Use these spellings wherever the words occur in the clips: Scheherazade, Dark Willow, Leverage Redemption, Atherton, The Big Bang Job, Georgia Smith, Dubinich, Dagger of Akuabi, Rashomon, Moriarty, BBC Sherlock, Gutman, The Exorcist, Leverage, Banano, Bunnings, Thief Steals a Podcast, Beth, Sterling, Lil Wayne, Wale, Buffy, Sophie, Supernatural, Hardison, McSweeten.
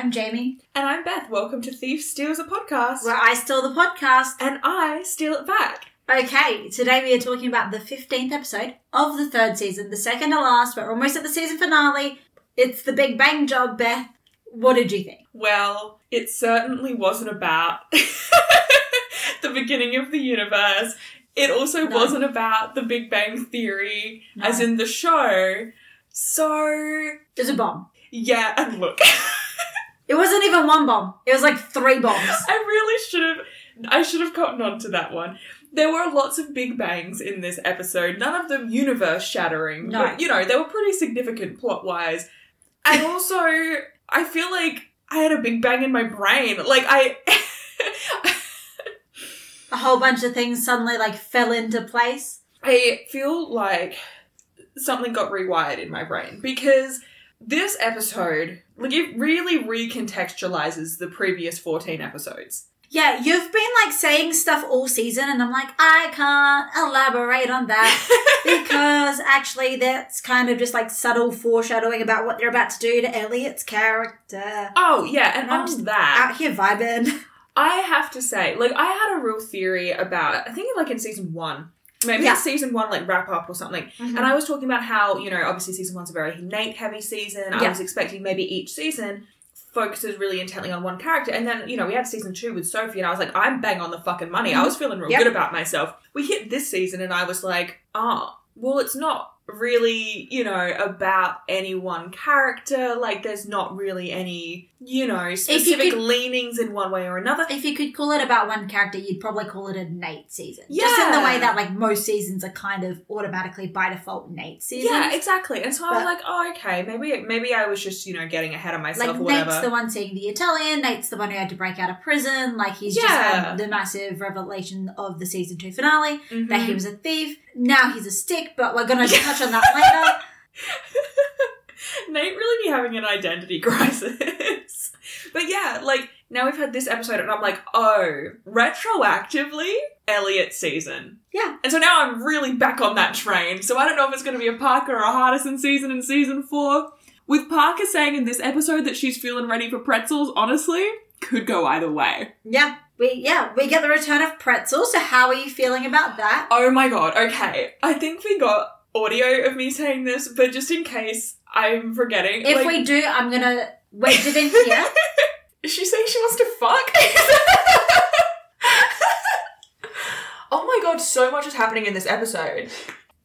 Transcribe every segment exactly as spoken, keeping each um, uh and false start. I'm Jamie. And I'm Beth. Welcome to Thief Steals a Podcast. Where I steal the podcast. And I steal it back. Okay, today we are talking about the fifteenth episode of the third season, the second to last, but we're almost at the season finale. It's the Big Bang job, Beth. What did you think? Well, it certainly wasn't about the beginning of the universe. It also no. wasn't about the Big Bang Theory, no. as in the show. So... There's a bomb. Yeah, and look. It wasn't even one bomb. It was like three bombs. I really should have... I should have gotten on to that one. There were lots of big bangs in this episode. None of them universe-shattering. No. But, you know, they were pretty significant plot-wise. And also, I feel like I had a big bang in my brain. Like, I... A whole bunch of things suddenly, like, fell into place. I feel like something got rewired in my brain because this episode, like, it really recontextualizes the previous fourteen episodes. Yeah, you've been, like, saying stuff all season and I'm like, I can't elaborate on that because actually that's kind of just, like, subtle foreshadowing about what they're about to do to Elliot's character. Oh, yeah, and, and I'm just that. Out here vibing. I have to say, like, I had a real theory about, I think, like, in season one. Maybe yeah. it's season one, like, wrap-up or something. Mm-hmm. And I was talking about how, you know, obviously season one's a very Nate-heavy season. Yeah. I was expecting maybe each season focuses really intently on one character. And then, you know, we had season two with Sophie, and I was like, I'm bang on the fucking money. Mm-hmm. I was feeling real yep. good about myself. We hit this season, and I was like, ah, oh, well, it's not really, you know, about any one character. Like, there's not really any, you know, specific you could, leanings in one way or another. If you could call it about one character, you'd probably call it a Nate season. Yeah. Just in the way that, like, most seasons are kind of automatically by default Nate seasons. Yeah, exactly. And so but, I was like, oh, okay, maybe maybe I was just, you know, getting ahead of myself, like, or whatever. Nate's the one seeing the Italian, Nate's the one who had to break out of prison, like, he's yeah. just had the massive revelation of the season two finale, mm-hmm. that he was a thief, now he's a stick, but we're going to touch on that later. Nate really be having an identity crisis. But yeah, like, now we've had this episode and I'm like, oh, retroactively, Elliot season. Yeah. And so now I'm really back on that train. So I don't know if it's going to be a Parker or a Hardison season in season four. With Parker saying in this episode that she's feeling ready for pretzels, honestly, could go either way. Yeah. We, yeah, we get the return of pretzels. So how are you feeling about that? Oh my God. Okay. I think we got audio of me saying this, but just in case I'm forgetting. If like, we do, I'm going to wedge it in here. Is she saying she wants to fuck? Oh my God, so much is happening in this episode.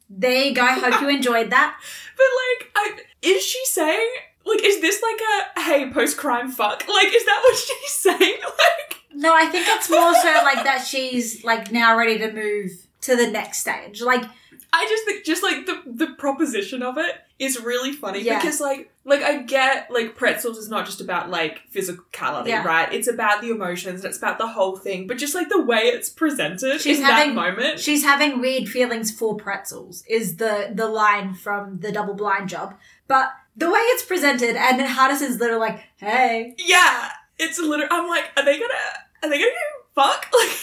There you go. Hope you enjoyed that. But like, I, is she saying, like, is this like a, hey, post-crime fuck? Like, is that what she's saying? Like, no, I think it's more so like that she's like now ready to move to the next stage. Like, I just think just like the, the proposition of it is really funny yeah. because like like I get like pretzels is not just about like physicality, yeah. right? It's about the emotions and it's about the whole thing. But just like the way it's presented she's in having, that moment. She's having weird feelings for pretzels is the, the line from the double blind job. But the way it's presented and then Hardison's literally like, hey. Yeah. It's literally I'm like, are they gonna are they gonna fuck? Like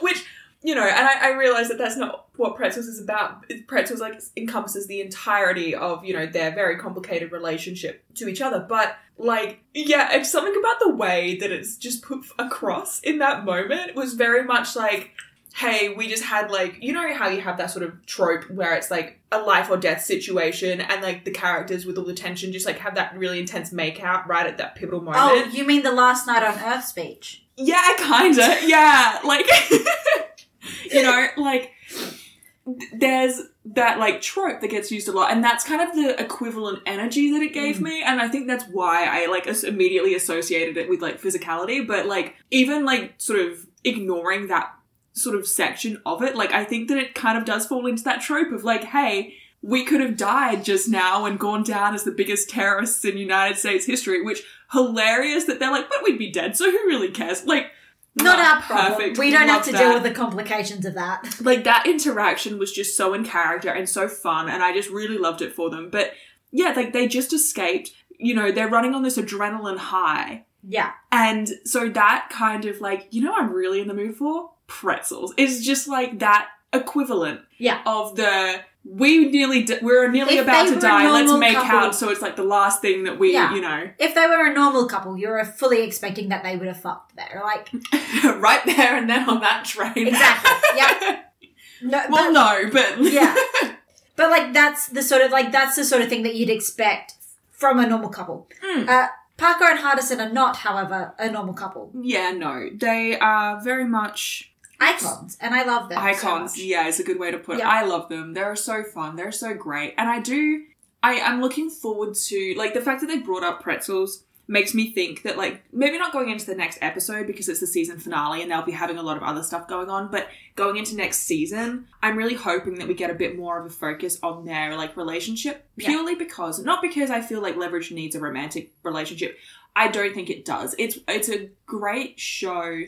which you know, and I, I realise that that's not what pretzels is about. Pretzels, like, encompasses the entirety of, you know, their very complicated relationship to each other. But, like, yeah, it's something about the way that it's just put across in that moment was very much like, hey, we just had, like, you know how you have that sort of trope where it's, like, a life or death situation and, like, the characters with all the tension just, like, have that really intense make-out right at that pivotal moment. Oh, you mean the last night on Earth speech? Yeah, kind of. Yeah, like... You know, like, there's that, like, trope that gets used a lot, and that's kind of the equivalent energy that it gave mm. me, and I think that's why I, like, immediately associated it with, like, physicality, but, like, even, like, sort of ignoring that sort of section of it, like, I think that it kind of does fall into that trope of, like, hey, we could have died just now and gone down as the biggest terrorists in United States history, which, hilarious that they're like, but we'd be dead, so who really cares? Like... Not, Not our problem. Perfect. We don't Love have to that. deal with the complications of that. Like, that interaction was just so in character and so fun, and I just really loved it for them. But, yeah, like, they just escaped. You know, they're running on this adrenaline high. Yeah. And so that kind of, like, you know what I'm really in the mood for? Pretzels. It's just, like, that equivalent yeah. of the we nearly di- we're nearly if about to die, let's make couple, out, so it's like the last thing that we, yeah. you know. If they were a normal couple, you're fully expecting that they would have fucked there, like. Right there and then on that train. Exactly, yeah. No, well, but, no, but. Yeah. But, like, that's the sort of, like, that's the sort of thing that you'd expect from a normal couple. Mm. Uh, Parker and Hardison are not, however, a normal couple. Yeah, no. They are very much... icons, and I love them. Icons, so yeah, it's a good way to put it. Yeah. I love them. They're so fun. They're so great. And I do, I, I'm looking forward to, like, the fact that they brought up pretzels makes me think that, like, maybe not going into the next episode because it's the season finale and they'll be having a lot of other stuff going on, but going into next season, I'm really hoping that we get a bit more of a focus on their, like, relationship purely yeah. because, not because I feel like Leverage needs a romantic relationship. I don't think it does. It's It's a great show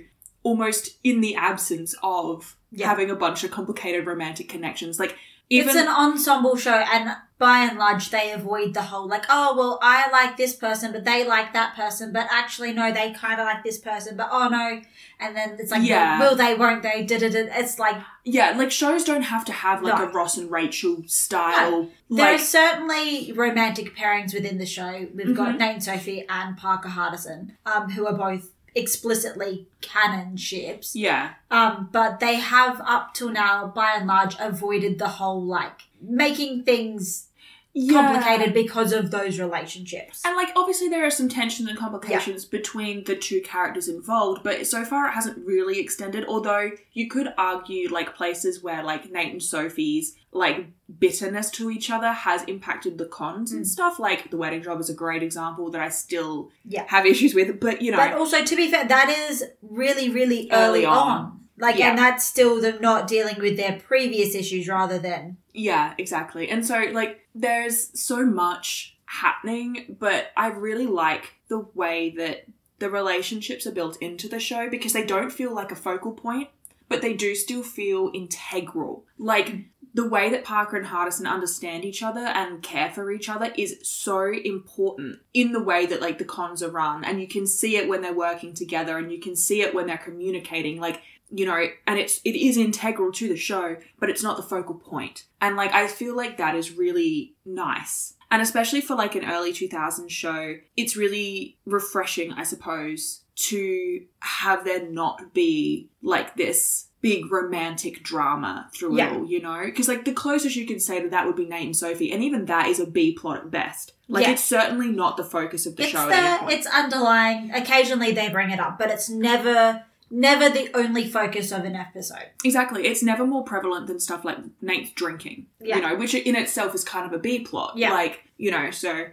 almost in the absence of yeah. having a bunch of complicated romantic connections. Like, even it's an ensemble show, and by and large, they avoid the whole, like, oh, well, I like this person, but they like that person, but actually, no, they kind of like this person, but oh, no. And then it's like, yeah. well, will they, won't they, da-da-da. It's like... yeah, like, shows don't have to have, like, no. a Ross and Rachel style. No. There like, are certainly romantic pairings within the show. We've mm-hmm. got Nate and Sophie and Parker Hardison, um, who are both explicitly canon ships. Yeah. Um, but they have up till now, by and large, avoided the whole, like, making things yeah. complicated because of those relationships. And, like, obviously there are some tensions and complications yeah. between the two characters involved, but so far it hasn't really extended, although you could argue, like, places where, like, Nate and Sophie's, like, bitterness to each other has impacted the cons mm. and stuff. Like, The Wedding Job is a great example that I still yeah. have issues with, but, you know. But also, to be fair, that is really, really early, early on. on. Like, yeah. and that's still them not dealing with their previous issues rather than... yeah, exactly. And so, like, there's so much happening, but I really like the way that the relationships are built into the show because they don't feel like a focal point, but they do still feel integral. Like, the way that Parker and Hardison understand each other and care for each other is so important in the way that, like, the cons are run. And you can see it when they're working together and you can see it when they're communicating, like... you know, and it's, it is integral to the show, but it's not the focal point. And, like, I feel like that is really nice. And especially for, like, an early two thousands show, it's really refreshing, I suppose, to have there not be, like, this big romantic drama through yeah. it all, you know? Because, like, the closest you can say to that would be Nate and Sophie, and even that is a B-plot at best. Like, yeah. it's certainly not the focus of the it's show the, at any point. It's underlying. Occasionally they bring it up, but it's never... never the only focus of an episode. Exactly. It's never more prevalent than stuff like Nate's drinking, yeah. you know, which in itself is kind of a B-plot. Yeah. Like, you know, so...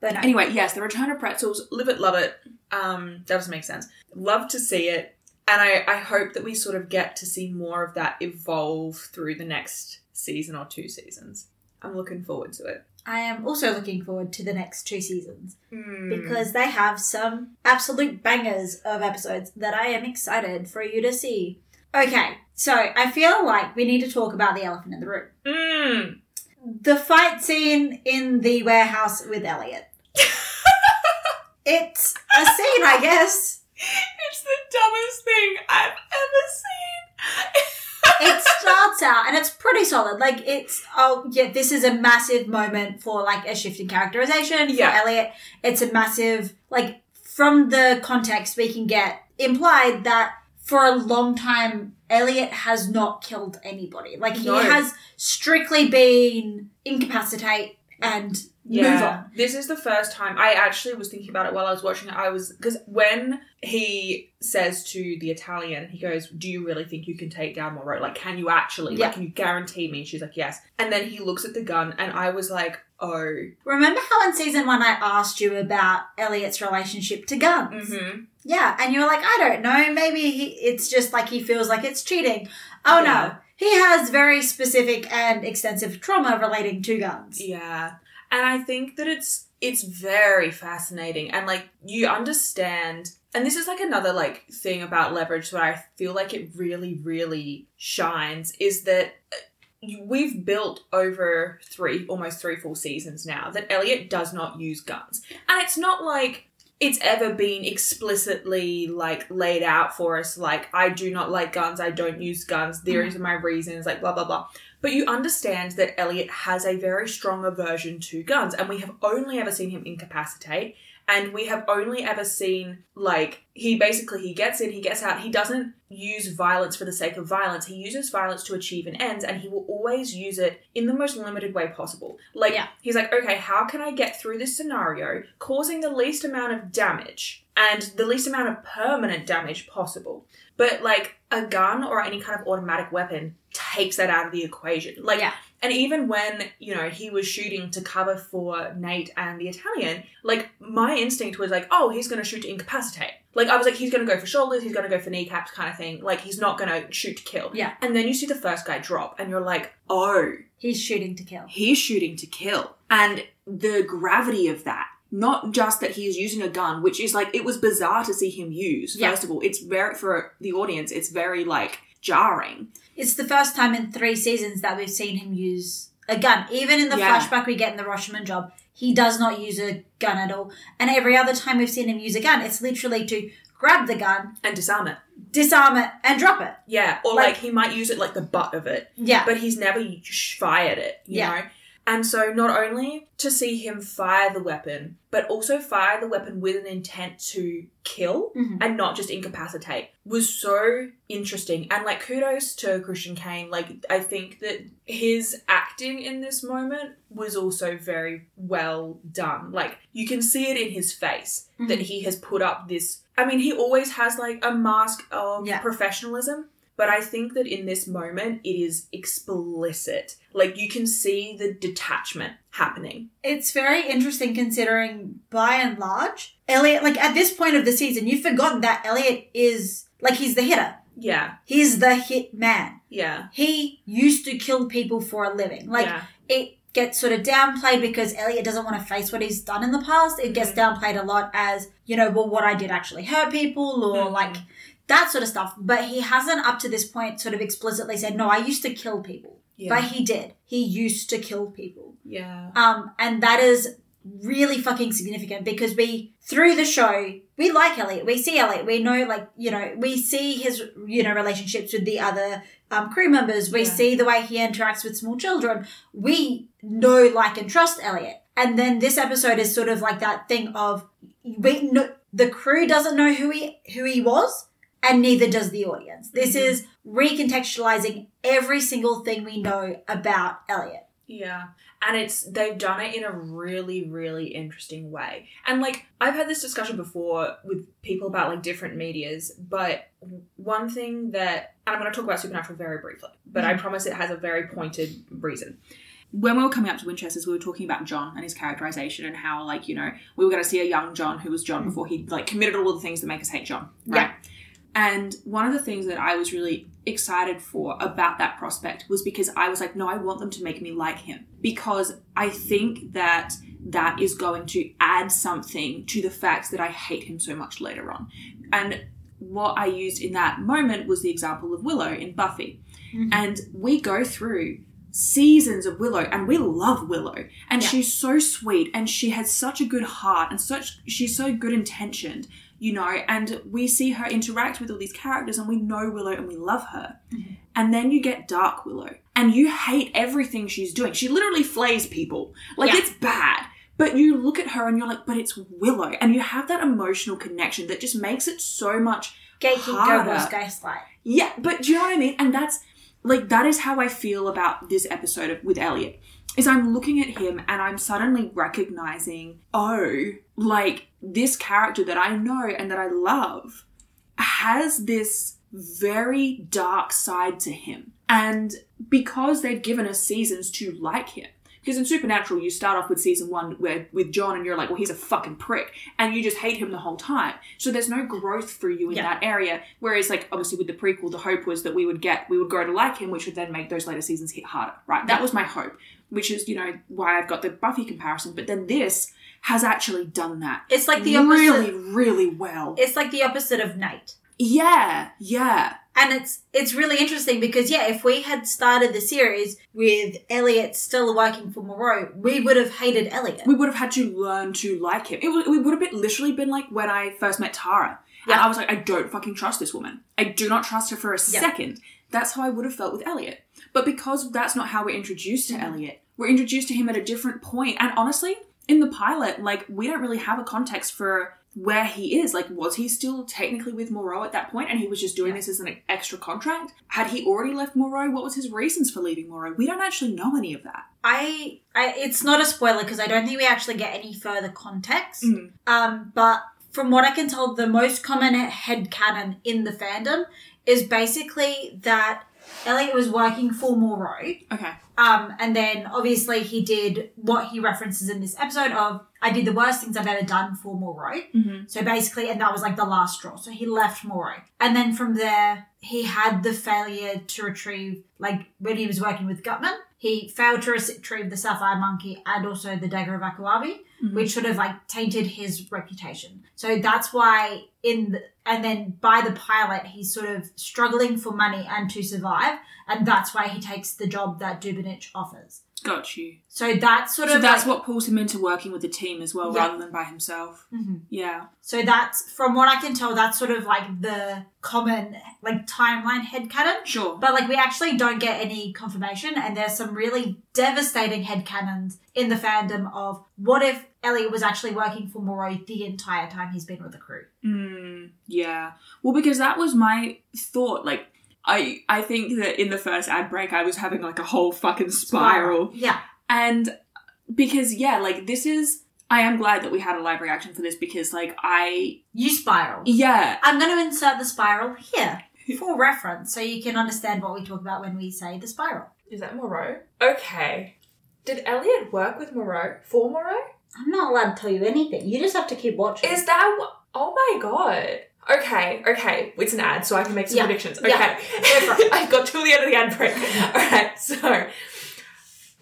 but no. Anyway, yes, The Return of Pretzels, live it, love it. Um, that doesn't make sense. Love to see it. And I, I hope that we sort of get to see more of that evolve through the next season or two seasons. I'm looking forward to it. I am also looking forward to the next two seasons mm. because they have some absolute bangers of episodes that I am excited for you to see. Okay, so I feel like we need to talk about the elephant in the room. Mm. The fight scene in the warehouse with Elliot. It's a scene, I guess. It's the dumbest thing I've ever seen. It starts out, and it's pretty solid. Like, it's, oh, yeah, this is a massive moment for, like, a shift in characterization yeah. for Elliot. It's a massive, like, from the context we can get implied that for a long time, Elliot has not killed anybody. Like, he no. has strictly been incapacitate and yeah. move on. This is the first time I actually was thinking about it while I was watching it. I was, because when he says to the Italian, he goes, do you really think you can take down Moreau? Like, can you actually? Yeah. Like, can you guarantee me? She's like, yes. And then he looks at the gun and I was like, oh. Remember how in season one I asked you about Elliot's relationship to guns? Mm-hmm. Yeah. And you were like, I don't know. Maybe he, it's just like he feels like it's cheating. Oh, yeah. no. He has very specific and extensive trauma relating to guns. Yeah. And I think that it's it's very fascinating and, like, you understand... and this is, like, another, like, thing about Leverage that I feel like it really, really shines is that we've built over three, almost three full seasons now that Elliot does not use guns. And it's not like... it's ever been explicitly, like, laid out for us. Like, I do not like guns. I don't use guns. These are my reasons, like, blah, blah, blah. But you understand that Elliot has a very strong aversion to guns, and we have only ever seen him incapacitate. And we have only ever seen, like, he basically, he gets in, he gets out. He doesn't use violence for the sake of violence. He uses violence to achieve an end, and he will always use it in the most limited way possible. Like, yeah. He's like, okay, how can I get through this scenario causing the least amount of damage and the least amount of permanent damage possible? But, like, a gun or any kind of automatic weapon takes that out of the equation. Like, yeah. And even when, you know, he was shooting to cover for Nate and the Italian, like, my instinct was like, oh, he's going to shoot to incapacitate. Like, I was like, he's going to go for shoulders, he's going to go for kneecaps kind of thing. Like, he's not going to shoot to kill. Yeah. And then you see the first guy drop and you're like, oh. He's shooting to kill. He's shooting to kill. And the gravity of that. Not just that he is using a gun, which is, like, it was bizarre to see him use. First yeah. of all, it's very, for the audience, it's very, like, jarring. It's the first time in three seasons that we've seen him use a gun. Even in the yeah. flashback we get in the Rashomon job, he does not use a gun at all. And every other time we've seen him use a gun, it's literally to grab the gun. And disarm it. Disarm it and drop it. Yeah, or, like, like he might use it, like, the butt of it. Yeah. But he's never fired it, you yeah. know? And so not only to see him fire the weapon, but also fire the weapon with an intent to kill mm-hmm. and not just incapacitate was so interesting. And, like, kudos to Christian Kane. Like, I think that his acting in this moment was also very well done. Like, you can see it in his face mm-hmm. that he has put up this... I mean, he always has, like, a mask of yeah. professionalism. But I think that in this moment, it is explicit. Like, you can see the detachment happening. It's very interesting considering, by and large, Elliot, like, at this point of the season, you've forgotten that Elliot is, like, he's the hitter. Yeah. He's the hit man. Yeah. He used to kill people for a living. Like, yeah. it gets sort of downplayed because Elliot doesn't want to face what he's done in the past. It gets mm-hmm. downplayed a lot as, you know, well, what I did actually hurt people or, mm-hmm. like... that sort of stuff. But he hasn't up to this point sort of explicitly said, no, I used to kill people. Yeah. But he did. He used to kill people. Yeah. Um, and that is really fucking significant because we, through the show, we like Elliot. We see Elliot. We know, like, you know, we see his, you know, relationships with the other um, crew members. We yeah. see the way he interacts with small children. We know, like, and trust Elliot. And then this episode is sort of like that thing of we know, the crew doesn't know who he who he was. And neither does the audience. This mm-hmm. is recontextualizing every single thing we know about Elliot. Yeah. And it's they've done it in a really, really interesting way. And, like, I've had this discussion before with people about, like, different medias, but one thing that... and I'm going to talk about Supernatural very briefly, but mm-hmm. I promise it has a very pointed reason. When we were coming up to Winchester's, we were talking about John and his characterization and how, like, you know, we were going to see a young John who was John mm-hmm. before he, like, committed all the things that make us hate John, right? Yeah. And one of the things that I was really excited for about that prospect was because I was like, no, I want them to make me like him because I think that that is going to add something to the fact that I hate him so much later on. And what I used in that moment was the example of Willow in Buffy. Mm-hmm. And we go through seasons of Willow and we love Willow and yeah. she's so sweet and she has such a good heart and such she's so good intentioned. You know, and we see her interact with all these characters and we know Willow and we love her. Mm-hmm. And then you get Dark Willow and you hate everything she's doing. She literally flays people. Like, yeah. it's bad. But you look at her and you're like, but it's Willow. And you have that emotional connection that just makes it so much harder. Gaslight. Yeah, but do you know what I mean? And that's, like, that is how I feel about this episode of, with Elliot. Is I'm looking at him and I'm suddenly recognizing, oh, like, this character that I know and that I love has this very dark side to him. And because they've given us seasons to like him, because in Supernatural you start off with season one where with John and you're like, well, he's a fucking prick, and you just hate him the whole time. So there's no growth for you in yeah. that area. Whereas, like, obviously with the prequel, the hope was that we would get, we would grow to like him, which would then make those later seasons hit harder, right? That was my hope. Which is, you know, why I've got the Buffy comparison. But then this has actually done that. It's like the opposite. Really, really well. It's like the opposite of Nate. Yeah, yeah. And it's it's really interesting because, yeah, if we had started the series with Elliot still working for Moreau, we would have hated Elliot. We would have had to learn to like him. It would, it would have been, literally been like when I first met Tara. Yeah. And I was like, I don't fucking trust this woman. I do not trust her for a yeah. second. That's how I would have felt with Elliot. But because that's not how we're introduced to mm-hmm. Elliot, we're introduced to him at a different point. And honestly, in the pilot, like, we don't really have a context for where he is. Like, was he still technically with Moreau at that point and he was just doing yeah. this as an extra contract? Had he already left Moreau? What was his reasons for leaving Moreau? We don't actually know any of that. I, I it's not a spoiler because I don't think we actually get any further context. Mm. Um, but from what I can tell, the most common headcanon in the fandom is basically that Elliot was working for Moreau. Okay. Um, and then obviously he did what he references in this episode of, I did the worst things I've ever done for Moreau. Mm-hmm. So basically, and that was like the last straw. So he left Moreau. And then from there, he had the failure to retrieve, like when he was working with Gutman, he failed to retrieve the Sapphire Monkey and also the Dagger of Akuabi, mm-hmm. which sort of like tainted his reputation. So that's why in the, and then by the pilot, he's sort of struggling for money and to survive. And that's why he takes the job that Dubinich offers. Got you. So that's sort so of... So that's like, what pulls him into working with the team as well, yeah. rather than by himself. Mm-hmm. Yeah. So that's, from what I can tell, that's sort of like the common like timeline headcanon. Sure. But like we actually don't get any confirmation, and there's some really devastating headcanons in the fandom of what if Elliot was actually working for Moreau the entire time he's been with the crew. Mm, yeah. Well, because that was my thought, like, I, I think that in the first ad break, I was having, like, a whole fucking spiral. Yeah. And because, yeah, like, this is... I am glad that we had a live reaction for this because, like, I... You spiral. Yeah. I'm going to insert the spiral here for reference so you can understand what we talk about when we say the spiral. Is that Moreau? Okay. Did Elliot work with Moreau for Moreau? I'm not allowed to tell you anything. You just have to keep watching. Is that... Oh, my God. Okay, okay. It's an ad, so I can make some yeah. predictions. Okay. Yeah. I got till the end of the ad break. Alright, so...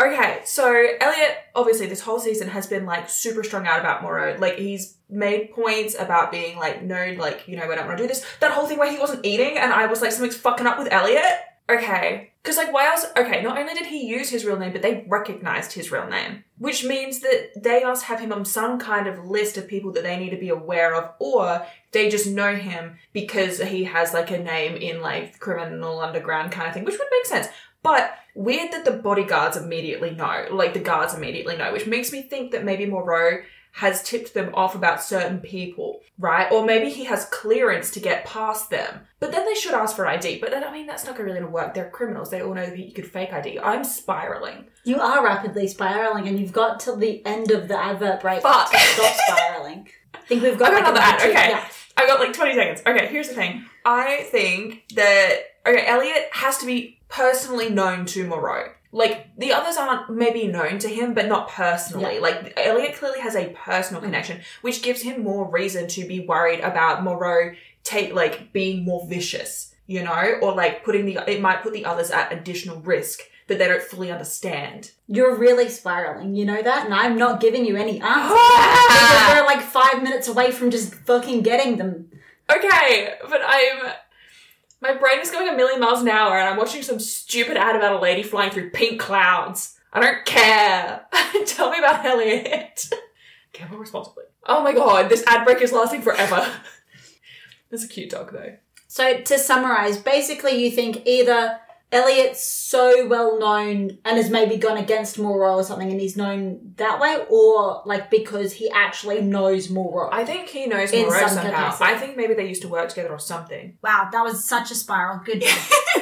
Okay, so Elliot, obviously, this whole season has been, like, super strung out about Moreau. Like, he's made points about being, like, no, like, you know, we don't want to do this. That whole thing where he wasn't eating and I was like, something's fucking up with Elliot. Okay. Because, like, why else... Okay, not only did he use his real name, but they recognised his real name. Which means that they must have him on some kind of list of people that they need to be aware of, or they just know him because he has, like, a name in, like, criminal underground kind of thing, which would make sense. But weird that the bodyguards immediately know, like, the guards immediately know, which makes me think that maybe Moreau has tipped them off about certain people, right? Or maybe he has clearance to get past them. But then they should ask for I D. But I mean, that's not really going to work. They're criminals. They all know that you could fake I D. I'm spiralling. You are rapidly spiralling, and you've got till the end of the advert break Fuck. to stop spiralling. I think we've got, got like another ad. Okay. Yeah. I've got like twenty seconds. Okay, here's the thing. I think that, okay, Elliot has to be personally known to Moreau. Like, the others aren't maybe known to him, but not personally. Yeah. Like, Elliot clearly has a personal mm-hmm. connection, which gives him more reason to be worried about Moreau take, like, being more vicious, you know? Or, like, putting the... It might put the others at additional risk that they don't fully understand. You're really spiraling, you know that? And I'm not giving you any answers. We're, like, five minutes away from just fucking getting them. Okay, but I'm... My brain is going a million miles an hour and I'm watching some stupid ad about a lady flying through pink clouds. I don't care. Tell me about Elliot. Care responsibly. Oh my God, this ad break is lasting forever. That's a cute dog though. So to summarise, basically you think either Elliot's so well known and has maybe gone against Moreau or something and he's known that way, or like because he actually knows Moreau. I think he knows Moreau somehow. Capacity. I think maybe they used to work together or something. Wow, that was such a spiral. Good job.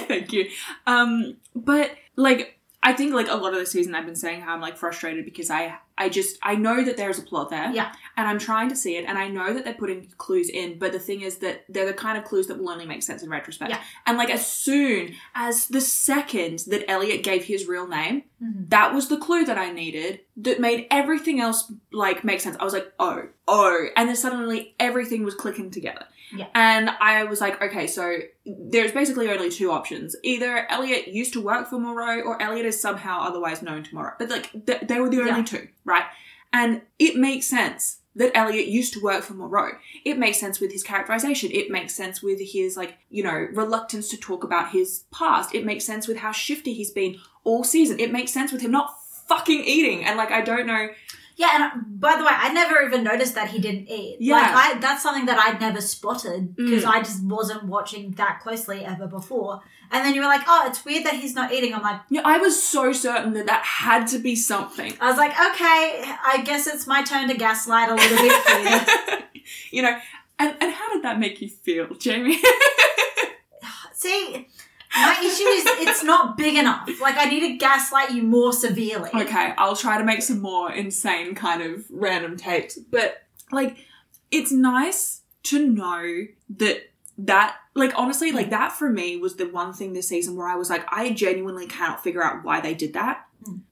Thank you. Um, but like I think like a lot of the season I've been saying how I'm like frustrated because I I just I know that there's a plot there. Yeah. And I'm trying to see it and I know that they're putting clues in, but the thing is that they're the kind of clues that will only make sense in retrospect. Yeah. And like as soon as the second that Elliot gave his real name, mm-hmm. that was the clue that I needed that made everything else like make sense. I was like, oh, oh. And then suddenly everything was clicking together. Yeah. And I was like, okay, so there's basically only two options. Either Elliot used to work for Moreau or Elliot is somehow otherwise known to Moreau. But like th- they were the only yeah. two, right? And it makes sense that Elliot used to work for Moreau. It makes sense with his characterization. It makes sense with his, like, you know, reluctance to talk about his past. It makes sense with how shifty he's been all season. It makes sense with him not fucking eating. And, like, I don't know... Yeah, and by the way, I never even noticed that he didn't eat. Yeah. Like, I, that's something that I'd never spotted because mm. I just wasn't watching that closely ever before. And then you were like, oh, it's weird that he's not eating. I'm like... Yeah, I was so certain that that had to be something. I was like, okay, I guess it's my turn to gaslight a little bit here. You know, and, and how did that make you feel, Jamie? See... My issue is it's not big enough. Like, I need to gaslight you more severely. Okay, I'll try to make some more insane kind of random takes. But, like, it's nice to know that that, like, honestly, like, that for me was the one thing this season where I was like, I genuinely cannot figure out why they did that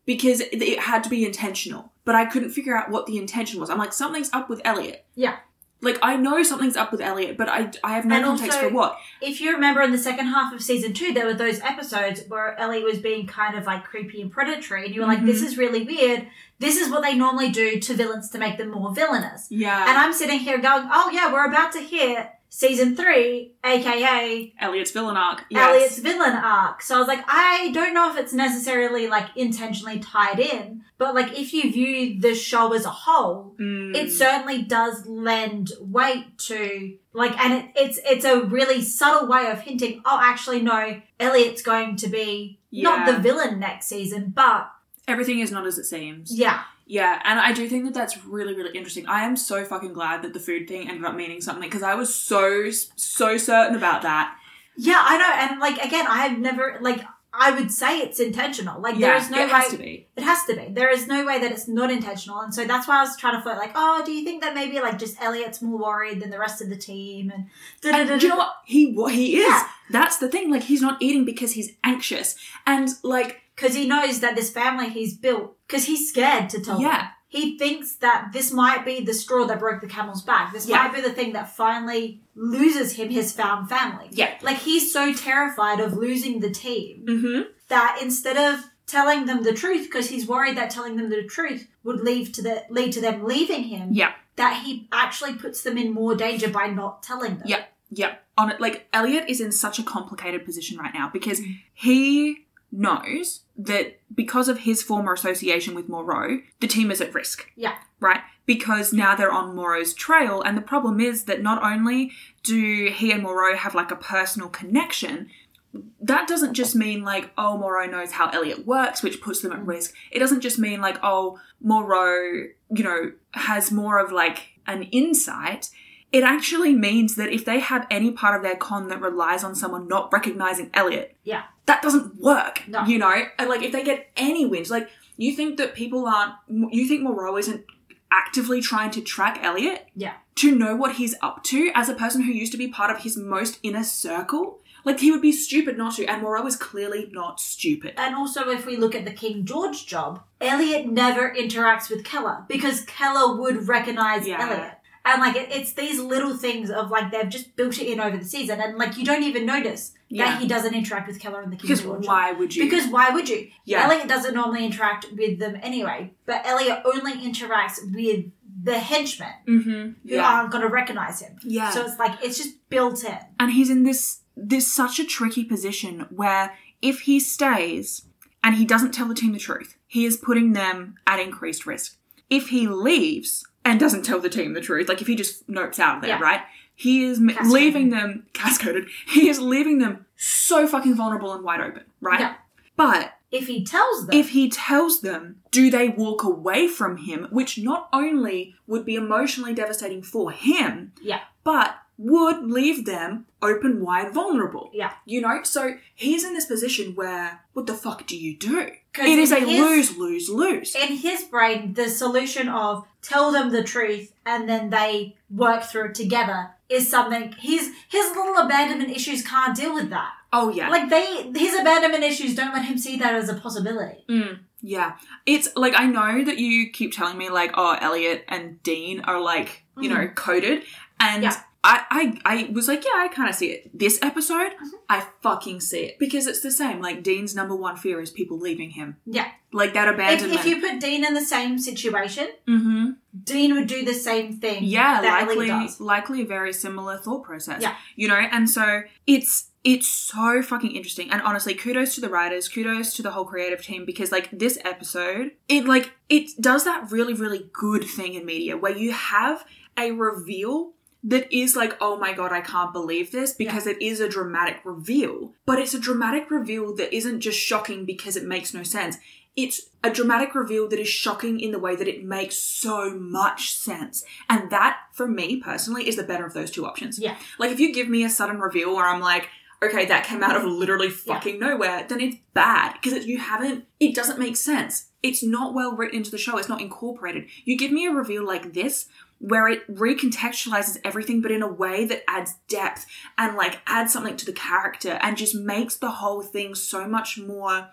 because it had to be intentional. But I couldn't figure out what the intention was. I'm like, something's up with Elliot. Yeah. Like, I know something's up with Elliot, but I, I have no and context also, for what. If you remember in the second half of season two, there were those episodes where Elliot was being kind of, like, creepy and predatory, and you were mm-hmm. like, this is really weird. This is what they normally do to villains to make them more villainous. Yeah. And I'm sitting here going, oh, yeah, we're about to hear season three, a k a. Elliot's villain arc. Yes. Elliot's villain arc. So I was like, I don't know if it's necessarily, like, intentionally tied in. But, like, if you view the show as a whole, mm. it certainly does lend weight to, like, and it, it's it's a really subtle way of hinting, oh, actually, no, Elliot's going to be yeah. not the villain next season, but... Everything is not as it seems. Yeah. Yeah, and I do think that that's really, really interesting. I am so fucking glad that the food thing ended up meaning something because I was so, so certain about that. Yeah, I know, and, like, again, I've never, like... I would say it's intentional. Like, yeah, there is no way... it has way, to be. It has to be. There is no way that it's not intentional. And so that's why I was trying to flirt, like, oh, do you think that maybe, like, just Elliot's more worried than the rest of the team? And, and do you know what? He, what he is. Yeah. That's the thing. Like, he's not eating because he's anxious. And, like... Because he knows that this family he's built... Because he's scared to tell yeah. them. He thinks that this might be the straw that broke the camel's back. This yeah. might be the thing that finally loses him his found family. Yeah. Like, he's so terrified of losing the team mm-hmm. that instead of telling them the truth, because he's worried that telling them the truth would lead to the lead to them leaving him, yeah. that he actually puts them in more danger by not telling them. Yeah, yeah. On it, like, Elliot is in such a complicated position right now because he... knows that because of his former association with Moreau, the team is at risk. Yeah. Right? Because now they're on Moreau's trail, and the problem is that not only do he and Moreau have, like, a personal connection, that doesn't just mean, like, oh, Moreau knows how Elliot works, which puts them at risk. It doesn't just mean, like, oh, Moreau, you know, has more of, like, an insight. It actually means that if they have any part of their con that relies on someone not recognizing Elliot, yeah, that doesn't work, no. you know? And, like, if they get any wins, like, you think that people aren't... You think Moreau isn't actively trying to track Elliot? Yeah. To know what he's up to as a person who used to be part of his most inner circle? Like, he would be stupid not to, and Moreau is clearly not stupid. And also, if we look at the King George job, Elliot never interacts with Keller because Keller would recognize yeah. Elliot. And, like, it, it's these little things of, like, they've just built it in over the season. And, like, you don't even notice yeah. that he doesn't interact with Keller and the King George. Because why would you? Because why would you? Yeah. Elliot doesn't normally interact with them anyway. But Elliot only interacts with the henchmen mm-hmm. who yeah. aren't going to recognise him. Yeah. So it's, like, it's just built in. And he's in this, this such a tricky position where if he stays and he doesn't tell the team the truth, he is putting them at increased risk. If he leaves... and doesn't tell the team the truth. Like, if he just nopes out of there, yeah. right? He is Cascoded. leaving them... Cascoded. He is leaving them so fucking vulnerable and wide open, right? Yeah. But... If he tells them... If he tells them, do they walk away from him? Which not only would be emotionally devastating for him... Yeah. But would leave them open, wide, vulnerable. Yeah. You know? So, he's in this position where, what the fuck do you do? It is a his, lose, lose, lose. In his brain, the solution of... tell them the truth, and then they work through it together is something... His his little abandonment issues can't deal with that. Oh, yeah. Like, they his abandonment issues don't let him see that as a possibility. Mm, yeah. It's, like, I know that you keep telling me, like, oh, Elliot and Dean are, like, you mm. know, coded. And yeah. I, I, I was like, yeah, I kind of see it. This episode, mm-hmm. I fucking see it. Because it's the same. Like, Dean's number one fear is people leaving him. Yeah. Like, that abandonment. If, if you put Dean in the same situation, mm-hmm. Dean would do the same thing. Yeah, that likely, Ellie does. Likely a very similar thought process. Yeah. You know, and so it's... It's so fucking interesting. And honestly, kudos to the writers, kudos to the whole creative team, because, like, this episode, it, like, it does that really, really good thing in media where you have a reveal that is like, oh my God, I can't believe this, because yeah. it is a dramatic reveal. But it's a dramatic reveal that isn't just shocking because it makes no sense. It's a dramatic reveal that is shocking in the way that it makes so much sense. And that, for me personally, is the better of those two options. Yeah. Like, if you give me a sudden reveal where I'm like, okay, that came out of literally fucking yeah. nowhere, then it's bad. Because you haven't, it doesn't make sense. It's not well written into the show. It's not incorporated. You give me a reveal like this where it recontextualizes everything, but in a way that adds depth and, like, adds something to the character and just makes the whole thing so much more,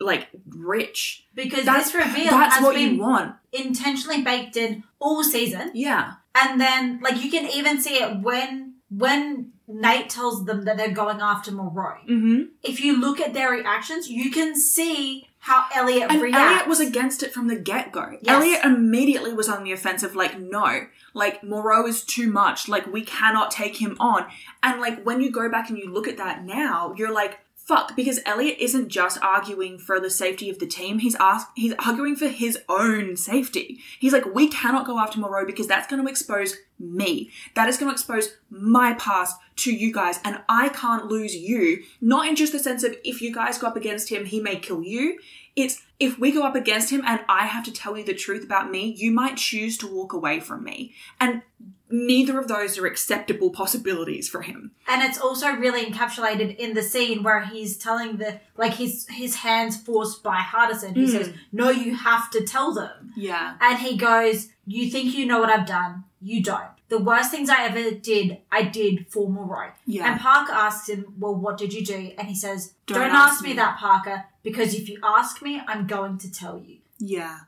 like, rich. Because that's, this reveal that's has what been you want. Intentionally baked in all season. Yeah. And then, like, you can even see it when, when... Nate tells them that they're going after Moreau. Mm-hmm. If you look at their reactions, you can see how Elliot and reacts. Elliot was against it from the get-go. Yes. Elliot immediately was on the offensive, like, no. Like, Moreau is too much. Like, we cannot take him on. And, like, when you go back and you look at that now, you're like, fuck, because Elliot isn't just arguing for the safety of the team. He's ask- he's arguing for his own safety. He's like, we cannot go after Moreau because that's going to expose me. That is going to expose my past to you guys, and I can't lose you. Not in just the sense of if you guys go up against him, he may kill you. It's if we go up against him and I have to tell you the truth about me, you might choose to walk away from me. And neither of those are acceptable possibilities for him. And it's also really encapsulated in the scene where he's telling the, like, his his hands forced by Hardison. He mm. says, no, you have to tell them. Yeah. And he goes, you think you know what I've done. You don't. The worst things I ever did, I did for Moreau. Yeah. And Parker asks him, well, what did you do? And he says, don't, don't ask me that, Parker, because if you ask me, I'm going to tell you. Yeah.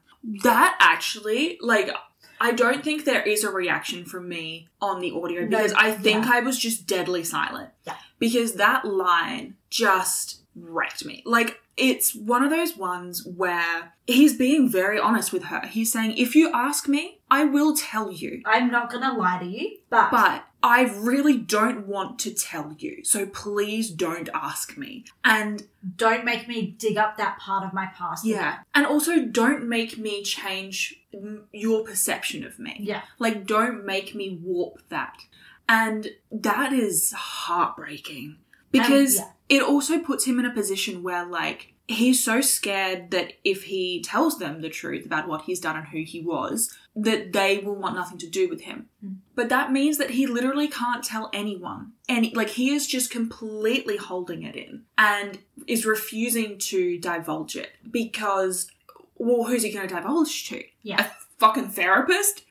That actually, like... I don't think there is a reaction from me on the audio because no, I think yeah. I was just deadly silent. Yeah. Because that line just wrecked me. Like, it's one of those ones where he's being very honest with her. He's saying, if you ask me, I will tell you. I'm not going to lie to you, but... But I really don't want to tell you, so please don't ask me. And... Don't make me dig up that part of my past. Yeah. Again. And also don't make me change your perception of me. Yeah. Like, don't make me warp that. And that is heartbreaking. Because um, yeah. it also puts him in a position where, like, he's so scared that if he tells them the truth about what he's done and who he was, that they will want nothing to do with him. Mm. But that means that he literally can't tell anyone. And, like, he is just completely holding it in and is refusing to divulge it because, well, who's he going to divulge to? Yeah. A fucking therapist?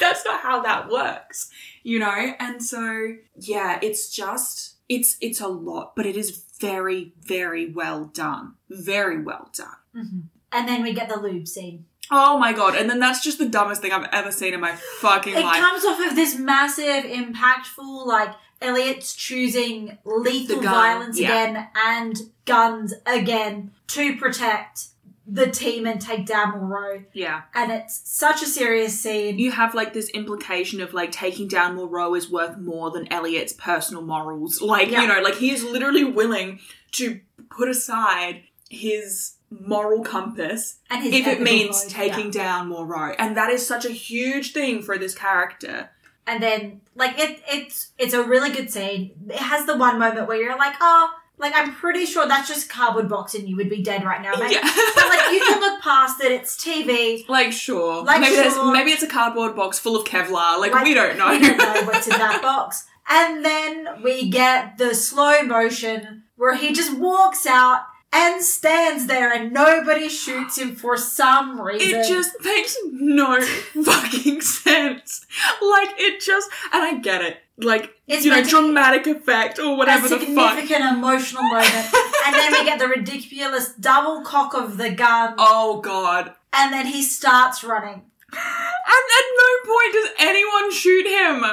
That's not how that works, you know? And so, yeah, it's just, it's it's a lot, but it is very, very well done. Very well done. Mm-hmm. And then we get the lube scene. Oh my God. And then that's just the dumbest thing I've ever seen in my fucking it life. It comes off of this massive, impactful, like, Elliot's choosing lethal violence yeah. again and guns again to protect the team and take down Moreau. Yeah. And it's such a serious scene. You have, like, this implication of, like, taking down Moreau is worth more than Elliot's personal morals. Like, yeah. you know, like, he is literally willing to put aside his moral compass and his if it means life. taking yeah. down Moreau. And that is such a huge thing for this character. And then, like, it it's it's a really good scene. It has the one moment where you're like, oh, like, I'm pretty sure that's just cardboard box and you would be dead right now, mate. Yeah. But, like, you can look past it. It's T V. Like, sure. Like, maybe, sure. maybe it's a cardboard box full of Kevlar. Like, like we don't know. We don't know what's in that box. And then we get the slow motion where he just walks out and stands there and nobody shoots him for some reason. It just makes no fucking sense. Like, it just... And I get it. Like, it's you know, dramatic effect or whatever the fuck. A significant emotional moment. And then we get the ridiculous double cock of the gun. Oh, God. And then he starts running. And at no point does anyone shoot him.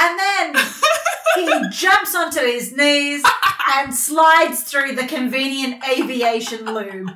And then he jumps onto his knees and slides through the convenient aviation lube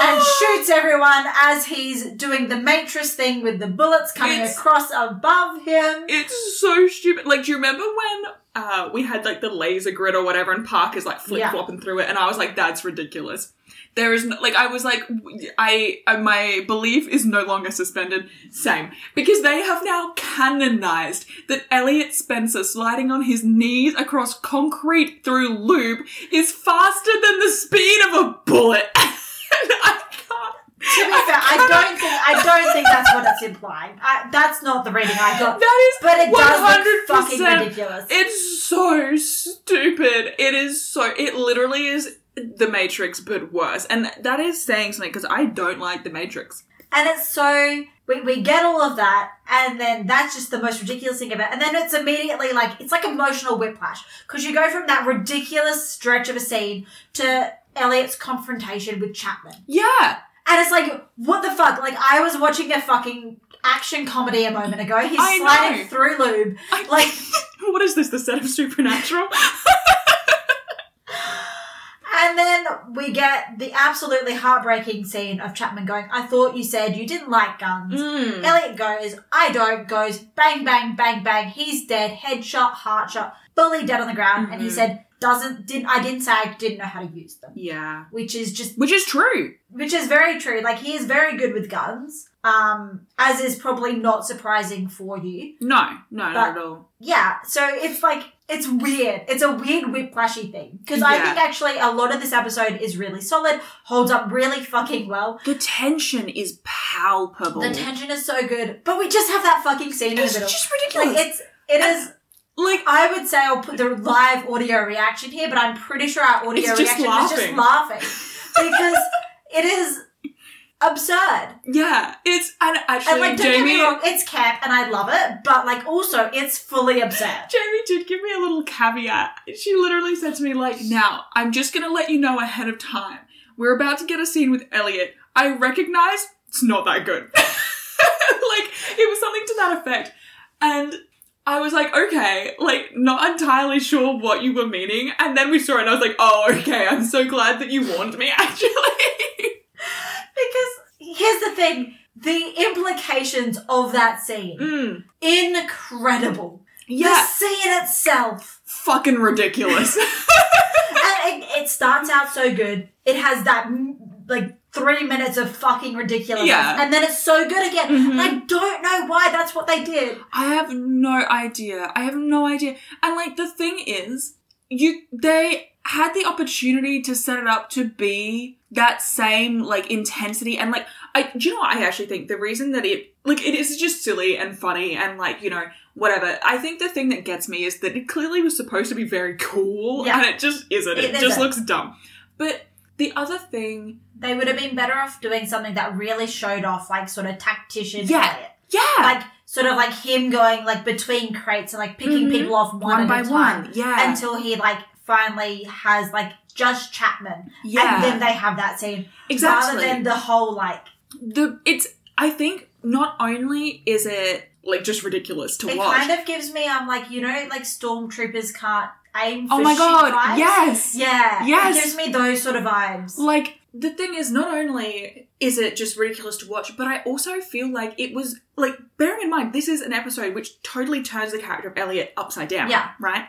and shoots everyone as he's doing the Matrix thing with the bullets coming it's, across above him. It's so stupid. Like, do you remember when uh, we had, like, the laser grid or whatever and Parker's, like, flip-flopping yeah. through it? And I was like, that's ridiculous. There is, no, like, I was like, I, my belief is no longer suspended. Same. Because they have now canonized that Elliot Spencer sliding on his knees across concrete through lube is faster than the speed of a bullet. I can't. To be fair, I, I don't think I don't think that's what it's implying. I, that's not the reading I got. That is, but it does look fucking ridiculous. It's so stupid. It is so. It literally is the Matrix, but worse. And that is saying something because I don't like the Matrix. And it's so we we get all of that, and then that's just the most ridiculous thing about it. And then it's immediately like it's like emotional whiplash because you go from that ridiculous stretch of a scene to Elliot's confrontation with Chapman. Yeah. And it's like, what the fuck? Like, I was watching a fucking action comedy a moment ago. He's I sliding know. through lube. I, like, what is this, the set of Supernatural? And then we get the absolutely heartbreaking scene of Chapman going, I thought you said you didn't like guns. Mm. Elliot goes, I don't, goes, bang, bang, bang, bang. He's dead. Headshot, heart shot, fully dead on the ground. Mm-hmm. And he said, Doesn't didn't I didn't say I didn't know how to use them. Yeah. Which is just Which is true. Which is very true. Like, he is very good with guns. Um, as is probably not surprising for you. No, no, but, not at all. Yeah. So it's like it's weird. It's a weird whiplashy thing. Because yeah. I think actually a lot of this episode is really solid, holds up really fucking well. The tension is palpable. The tension is so good. But we just have that fucking scene it's in the middle. It's just ridiculous. Like, it's it is Like, I would say I'll put the live audio reaction here, but I'm pretty sure our audio reaction is just laughing. Because it is absurd. Yeah. It's, and actually, and like, don't Jamie, get me wrong, it's camp and I love it, but like, also, it's fully absurd. Jamie did give me a little caveat. She literally said to me, like, now, I'm just going to let you know ahead of time. We're about to get a scene with Elliot. I recognize it's not that good. Like, it was something to that effect. And I was like, okay, like, not entirely sure what you were meaning. And then we saw it and I was like, oh, okay, I'm so glad that you warned me, actually. Because here's the thing, the implications of that scene. Mm. Incredible. Yeah. The scene itself. Fucking ridiculous. And it, it starts out so good. It has that, like, three minutes of fucking ridiculousness. Yeah. And then it's so good again. Mm-hmm. And I don't know why that's what they did. I have no idea. I have no idea. And, like, the thing is, you they had the opportunity to set it up to be that same, like, intensity. And, like, I do you know what? I actually think the reason that it, like, it is just silly and funny and, like, you know, whatever. I think the thing that gets me is that it clearly was supposed to be very cool. Yeah. And it just isn't. It, it just looks dumb. But the other thing, they would have been better off doing something that really showed off, like, sort of tactician. Yeah, Elliot. Yeah. Like, sort of like him going, like, between crates and, like, picking mm-hmm. people off one, one by one. Yeah. Until he, like, finally has, like, just Chapman. Yeah. And then they have that scene. Exactly. Rather than the whole, like, The it's, I think, not only is it, like, just ridiculous to it watch. It kind of gives me, I'm um, like, you know, like, stormtroopers can't aim for shit vibes. Oh my god, vibes. Yes. Yeah. Yes. It gives me those sort of vibes. Like, the thing is, not only is it just ridiculous to watch, but I also feel like it was, like, bearing in mind, this is an episode which totally turns the character of Elliot upside down. Yeah. Right?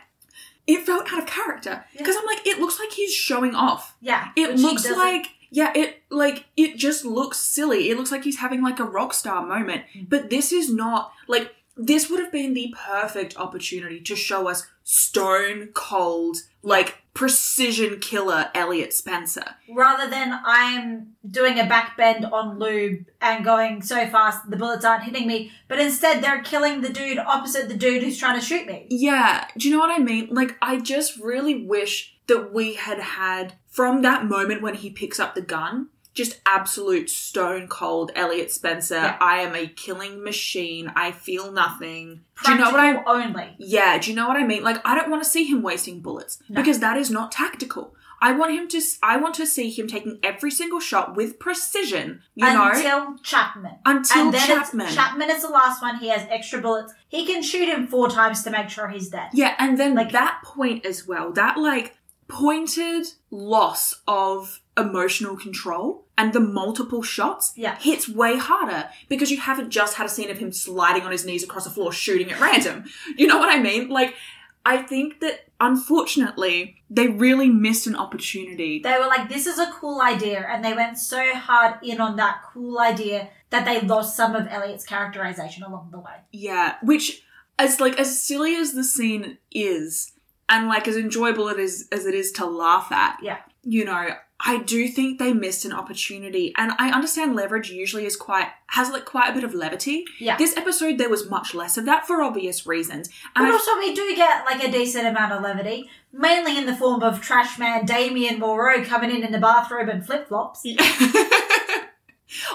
It felt out of character. Because yeah. I'm like, it looks like he's showing off. Yeah. It looks like, yeah, it, like, it just looks silly. It looks like he's having, like, a rock star moment. Mm-hmm. But this is not, like, this would have been the perfect opportunity to show us stone cold, like, precision killer Elliot Spencer. Rather than I'm doing a backbend on lube and going so fast the bullets aren't hitting me, but instead they're killing the dude opposite the dude who's trying to shoot me. Yeah. Do you know what I mean? Like, I just really wish that we had had, from that moment when he picks up the gun, just absolute stone cold Elliot Spencer. Yeah. I am a killing machine. I feel nothing. Practical do you know what I only? Yeah. Do you know what I mean? Like, I don't want to see him wasting bullets no. because that is not tactical. I want him to, I want to see him taking every single shot with precision, you know. Until Chapman. Until Chapman. Chapman is the last one. He has extra bullets. He can shoot him four times to make sure he's dead. Yeah, and then like, that point as well, that like pointed loss of emotional control and the multiple shots yeah. hits way harder because you haven't just had a scene of him sliding on his knees across the floor shooting at random. You know what I mean? Like, I think that, unfortunately, they really missed an opportunity. They were like, this is a cool idea, and they went so hard in on that cool idea that they lost some of Elliot's characterization along the way. Yeah, which, as like as silly as the scene is, and like as enjoyable it is as it is to laugh at, yeah. you know, I do think they missed an opportunity. And I understand Leverage usually is quite, has like quite a bit of levity. Yeah. This episode there was much less of that for obvious reasons. And but also I... we do get like a decent amount of levity, mainly in the form of trash man Damien Moreau coming in in the bathrobe and flip-flops. Yeah.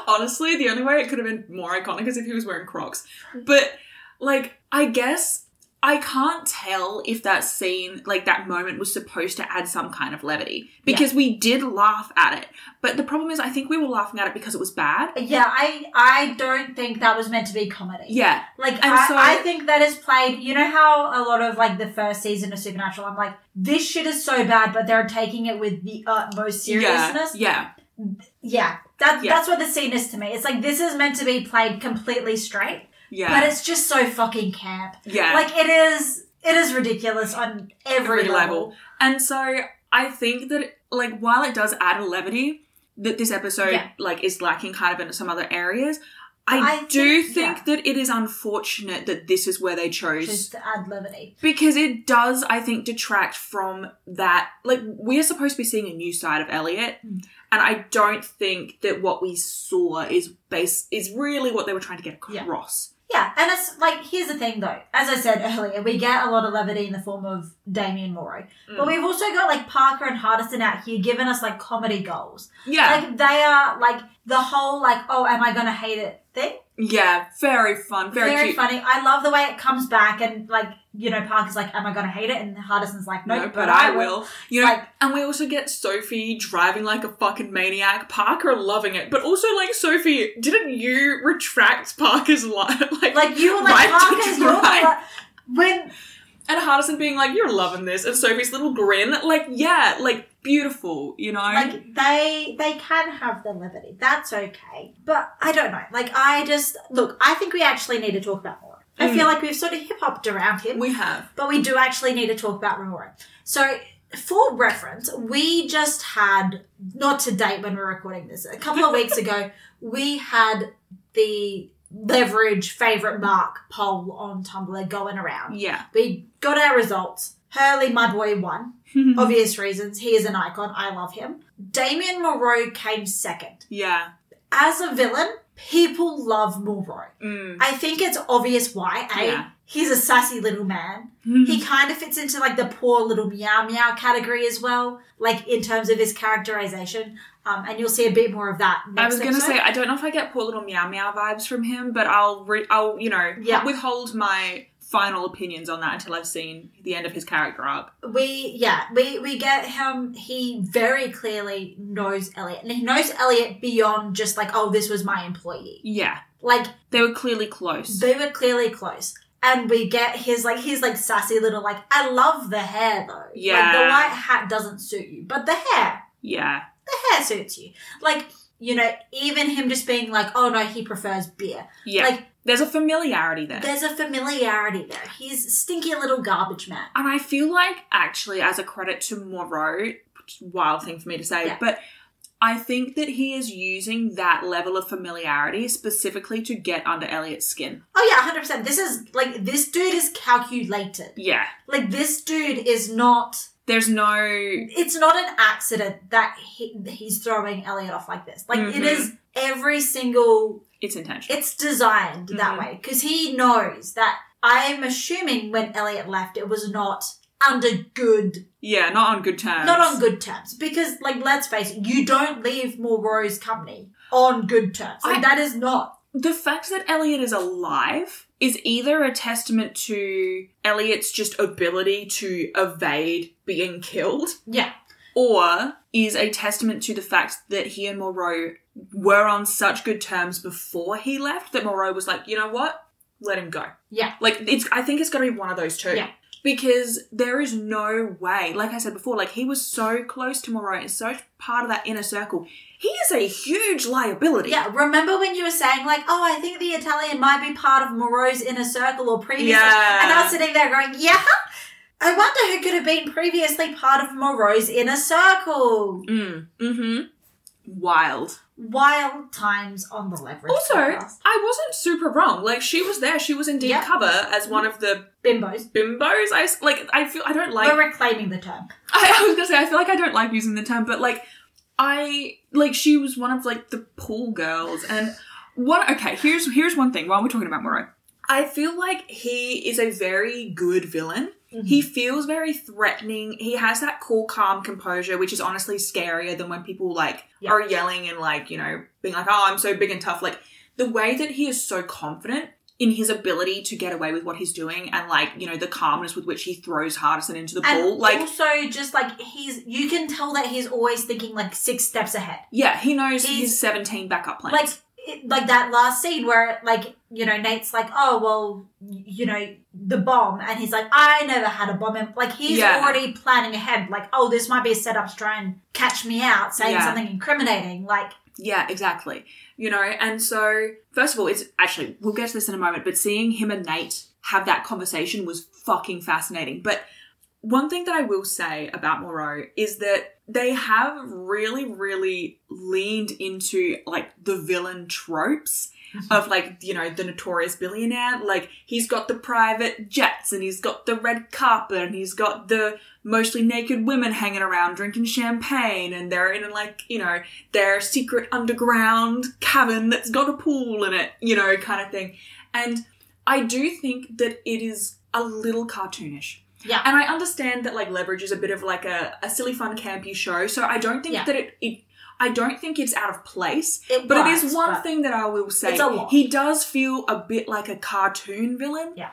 Honestly, the only way it could have been more iconic is if he was wearing Crocs. But like, I guess... I can't tell if that scene, like that moment was supposed to add some kind of levity because yeah. we did laugh at it. But the problem is I think we were laughing at it because it was bad. Yeah, I I don't think that was meant to be comedy. Yeah. Like, I, so, I think that is played, you know how a lot of like the first season of Supernatural, I'm like, this shit is so bad, but they're taking it with the utmost seriousness. Yeah, yeah. Yeah, that, yeah. that's what the scene is to me. It's like, this is meant to be played completely straight. Yeah. But it's just so fucking camp. Yeah. Like, it is it is ridiculous on every, every level. level. And so I think that, like, while it does add a levity that this episode, yeah. like, is lacking kind of in some other areas, I, I do think, think yeah. that it is unfortunate that this is where they chose. Just to add levity. Because it does, I think, detract from that. Like, we're supposed to be seeing a new side of Elliot. Mm. And I don't think that what we saw is base is really what they were trying to get across. Yeah. Yeah, and it's, like, here's the thing, though. As I said earlier, we get a lot of levity in the form of Damien Moreau. Mm. But we've also got, like, Parker and Hardison out here giving us, like, comedy goals. Yeah. Like, they are, like, the whole, like, oh, am I going to hate it thing. Yeah, very fun, very Very cute. funny. I love the way it comes back and, like, you know, Parker's like, am I going to hate it? And Hardison's like, no, no but, but I will. will. You know, like, and we also get Sophie driving like a fucking maniac, Parker loving it. But also, like, Sophie, didn't you retract Parker's life? Like, like, you were like, Parker's right. When... And Hardison being like, you're loving this. And Sophie's little grin. Like, yeah, like, beautiful, you know? Like, they they can have the levity. That's okay. But I don't know. Like, I just... Look, I think we actually need to talk about Moreau. Mm. I feel like we've sort of hip-hopped around him. We have. But we do actually need to talk about Moreau. So... For reference, we just had, not to date when we're recording this, a couple of weeks ago, we had the Leverage Favourite Mark poll on Tumblr going around. Yeah. We got our results. Hurley, my boy, won. Obvious reasons. He is an icon. I love him. Damien Moreau came second. Yeah. As a villain, people love Moreau. Mm. I think it's obvious why. A, yeah. He's a sassy little man. Mm. He kind of fits into, like, the poor little meow meow category as well, like, in terms of his characterization. Um, and you'll see a bit more of that next I was going to say, I don't know if I get poor little meow meow vibes from him, but I'll, re- I'll you know, yeah. withhold my final opinions on that until I've seen the end of his character arc. We, yeah, we, we get him, he very clearly knows Elliot. And he knows Elliot beyond just, like, oh, this was my employee. Yeah. Like. They were clearly close. They were clearly close. And we get his, like, his, like, sassy little, like, I love the hair, though. Yeah. Like, the white hat doesn't suit you, but the hair. Yeah. The hair suits you. Like, you know, even him just being like, oh, no, he prefers beer. Yeah. Like. There's a familiarity there. There's a familiarity there. He's a stinky little garbage man. And I feel like, actually, as a credit to Moreau, which is a wild thing for me to say, yeah. but... I think that he is using that level of familiarity specifically to get under Elliot's skin. Oh, yeah, one hundred percent. This is, like, this dude is calculated. Yeah. Like, this dude is not... There's no... It's not an accident that he, he's throwing Elliot off like this. Like, mm-hmm. it is every single... It's intentional. It's designed mm-hmm. that way. Because he knows that, I'm assuming when Elliot left, it was not... Under good... Yeah, not on good terms. Not on good terms. Because, like, let's face it, you don't leave Moreau's company on good terms. Like, I, that is not... The fact that Elliot is alive is either a testament to Elliot's just ability to evade being killed. Yeah. or is a testament to the fact that he and Moreau were on such good terms before he left that Moreau was like, you know what? Let him go. Yeah. Like, it's. I think it's got to be one of those two. Yeah. Because there is no way, like I said before, like, he was so close to Moreau and so part of that inner circle. He is a huge liability. Yeah, remember when you were saying, like, oh, I think the Italian might be part of Moreau's inner circle or previously. Yeah. And I was sitting there going, yeah, I wonder who could have been previously part of Moreau's inner circle. Mm, mm-hmm. Wild. Wild times on the Leverage. Also, podcast. I wasn't super wrong. Like, she was there. She was in deep yep. cover as one of the... Bimbos. Bimbos. I, like, I feel... I don't like... We're reclaiming the term. I, I was going to say, I feel like I don't like using the term, but, like, I... Like, she was one of, like, the pool girls. And what... Okay, here's here's one thing while we're talking about Moreau. I feel like he is a very good villain. Mm-hmm. He feels very threatening. He has that cool, calm composure, which is honestly scarier than when people, like, yep. are yelling and, like, you know, being like, oh, I'm so big and tough. Like, the way that he is so confident in his ability to get away with what he's doing and, like, you know, the calmness with which he throws Hardison into the pool. And like, also just, like, he's... You can tell that he's always thinking, like, six steps ahead. Yeah, he knows he's, his seventeen backup plans. Like, Like that last scene where, like, you know, Nate's like, oh, well, you know, the bomb. And he's like, I never had a bomb. Like, he's yeah. already planning ahead. Like, oh, this might be a setup to try and catch me out saying yeah. something incriminating. Like, yeah, exactly. You know, and so, first of all, it's actually, we'll get to this in a moment, but seeing him and Nate have that conversation was fucking fascinating. But one thing that I will say about Moreau is that they have really, really leaned into, like, the villain tropes mm-hmm. of, like, you know, the notorious billionaire. Like, he's got the private jets and he's got the red carpet and he's got the mostly naked women hanging around drinking champagne and they're in, like, you know, their secret underground cavern that's got a pool in it, you know, kind of thing. And I do think that it is a little cartoonish. Yeah. And I understand that, like, Leverage is a bit of, like, a, a silly, fun, campy show. So I don't think yeah. that it, it... I don't think it's out of place. It but was, it is one thing that I will say. It's a lot. He does feel a bit like a cartoon villain. Yeah.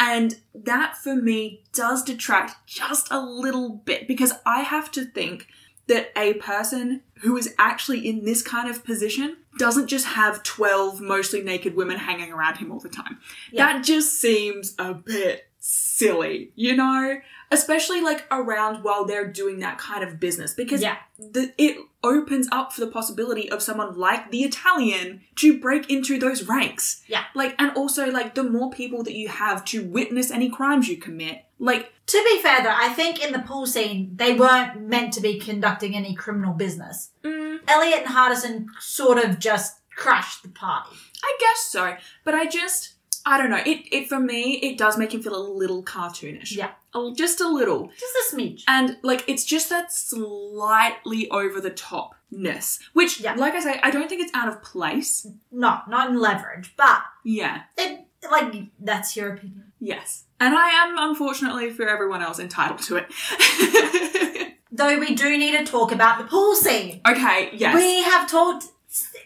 And that, for me, does detract just a little bit. Because I have to think that a person who is actually in this kind of position doesn't just have twelve mostly naked women hanging around him all the time. Yeah. That just seems a bit... silly, you know, especially like around while they're doing that kind of business, because yeah. the, it opens up for the possibility of someone like the Italian to break into those ranks. Yeah. Like, and also, like, the more people that you have to witness any crimes you commit, like... To be fair, though, I think in the pool scene, they weren't meant to be conducting any criminal business. Mm. Elliot and Hardison sort of just crashed the party. I guess so, but I just... I don't know. It, it for me, it does make him feel a little cartoonish. Yeah. Oh, just a little. Just a smidge. And, like, it's just that slightly over-the-top-ness. Which, yeah. like I say, I don't think it's out of place. No, not in Leverage, but... Yeah. It, like, that's your opinion. Yes. And I am, unfortunately, for everyone else, entitled to it. Though we do need to talk about the pool scene. Okay, yes. We have talked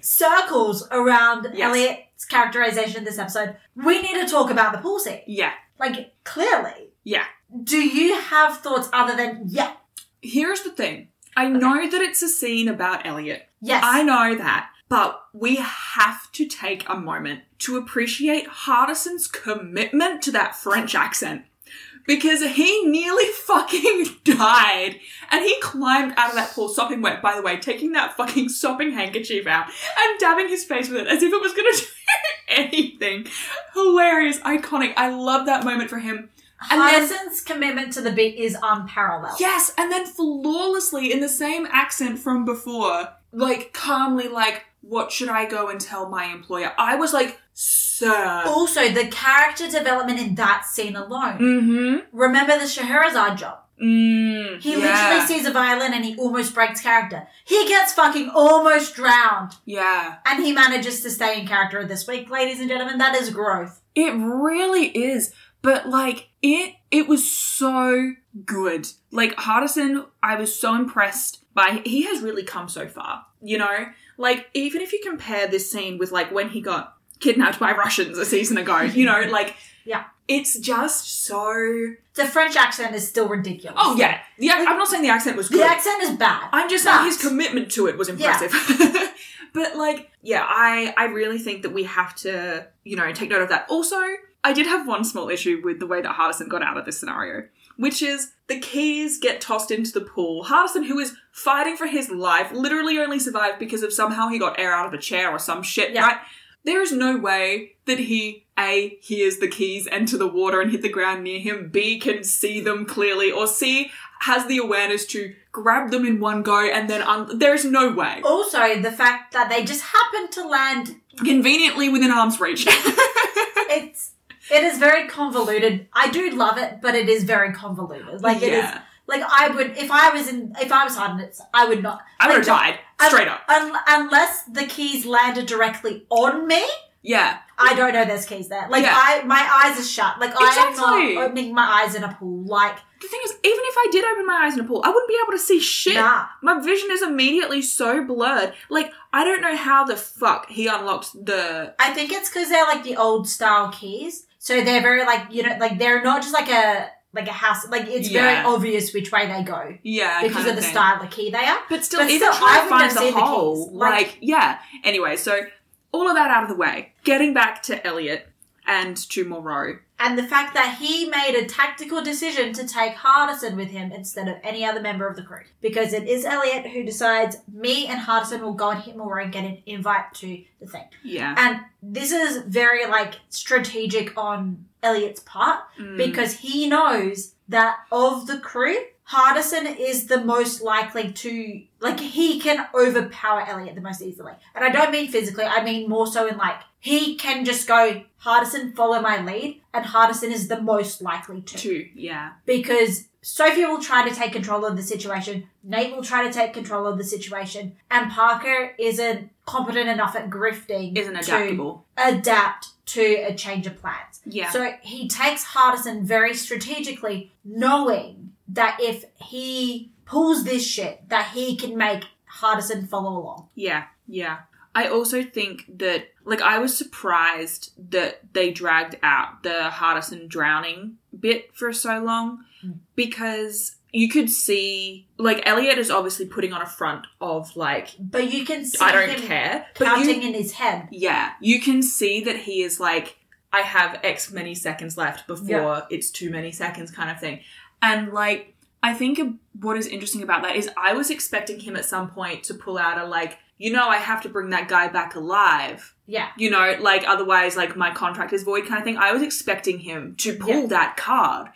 circles around yes. Elliot... characterization of this episode. We need to talk about the pool scene. Yeah. Like, clearly. Yeah. Do you have thoughts other than, yeah? Here's the thing. I okay. know that it's a scene about Elliot. Yes. I know that. But we have to take a moment to appreciate Hardison's commitment to that French accent. Because he nearly fucking died. And he climbed out of that pool sopping wet, by the way, taking that fucking sopping handkerchief out and dabbing his face with it as if it was going to do anything. Hilarious. Iconic. I love that moment for him. Hardison's commitment to the beat is unparalleled. Yes. And then flawlessly in the same accent from before, like, calmly, like, what should I go and tell my employer? I was like, sir. Also, the character development in that scene alone. Mm-hmm. Remember the Scheherazade job? Mm, he yeah. literally sees a violin and he almost breaks character. He gets fucking almost drowned. Yeah. And he manages to stay in character this week, ladies and gentlemen. That is growth. It really is. But, like, it it was so good. Like, Hardison, I was so impressed by... He has really come so far, you know? Like, even if you compare this scene with, like, when he got kidnapped by Russians a season ago. You know, like, yeah, it's just so... The French accent is still ridiculous. Oh, yeah. yeah like, I'm not saying the accent was good. The accent is bad. I'm just but... saying his commitment to it was impressive. Yeah. But, like, yeah, I, I really think that we have to, you know, take note of that. Also, I did have one small issue with the way that Hardison got out of this scenario, which is the keys get tossed into the pool. Hardison, who is fighting for his life, literally only survived because of somehow he got air out of a chair or some shit, yeah. right? There is no way that he, A, hears the keys enter the water and hit the ground near him, B, can see them clearly, or C, has the awareness to grab them in one go and then... Un- There's no way. Also, the fact that they just happen to land... Conveniently within arm's reach. It's... It is very convoluted. I do love it, but it is very convoluted. Like, it yeah. is... Like, I would... If I was in... If I was Hardinets, I would not... I would like, have died. Straight un- up. Un- unless the keys landed directly on me... Yeah. I don't know there's keys there. Like, yeah. I, my eyes are shut. Like, exactly. I am not opening my eyes in a pool. Like... The thing is, even if I did open my eyes in a pool, I wouldn't be able to see shit. Nah. My vision is immediately so blurred. Like, I don't know how the fuck he unlocks the... I think it's because they're, like, the old-style keys. So they're very, like, you know, like, they're not just, like, a... Like a house, like it's yeah. very obvious which way they go. Yeah, because kind of, of the thing. Style of the key they are. But still, but even trying to find the hole. The like, like, yeah. Anyway, so all of that out of the way. Getting back to Elliot and to Moreau, and the fact that he made a tactical decision to take Hardison with him instead of any other member of the crew, because it is Elliot who decides me and Hardison will go and hit Moreau and get an invite to the thing. Yeah, and this is very like strategic on Elliot's part, mm. because he knows that of the crew, Hardison is the most likely to, like, he can overpower Elliot the most easily. And I don't mean physically, I mean more so in, like, he can just go, Hardison, follow my lead, and Hardison is the most likely to. To, yeah. Because Sophie will try to take control of the situation, Nate will try to take control of the situation, and Parker isn't competent enough at grifting. Isn't adaptable. To adapt to a change of plans. Yeah. So he takes Hardison very strategically, knowing that if he pulls this shit, that he can make Hardison follow along. Yeah, yeah. I also think that, like, I was surprised that they dragged out the Hardison drowning bit for so long mm. because... You could see, like, Elliot is obviously putting on a front of, like... But you can see I don't him care. Counting you, in his head. Yeah. You can see that he is, like, I have X many seconds left before yeah. it's too many seconds kind of thing. And, like, I think what is interesting about that is I was expecting him at some point to pull out a, like, you know, I have to bring that guy back alive. Yeah. You know, like, otherwise, like, my contract is void kind of thing. I was expecting him to pull yeah. that card.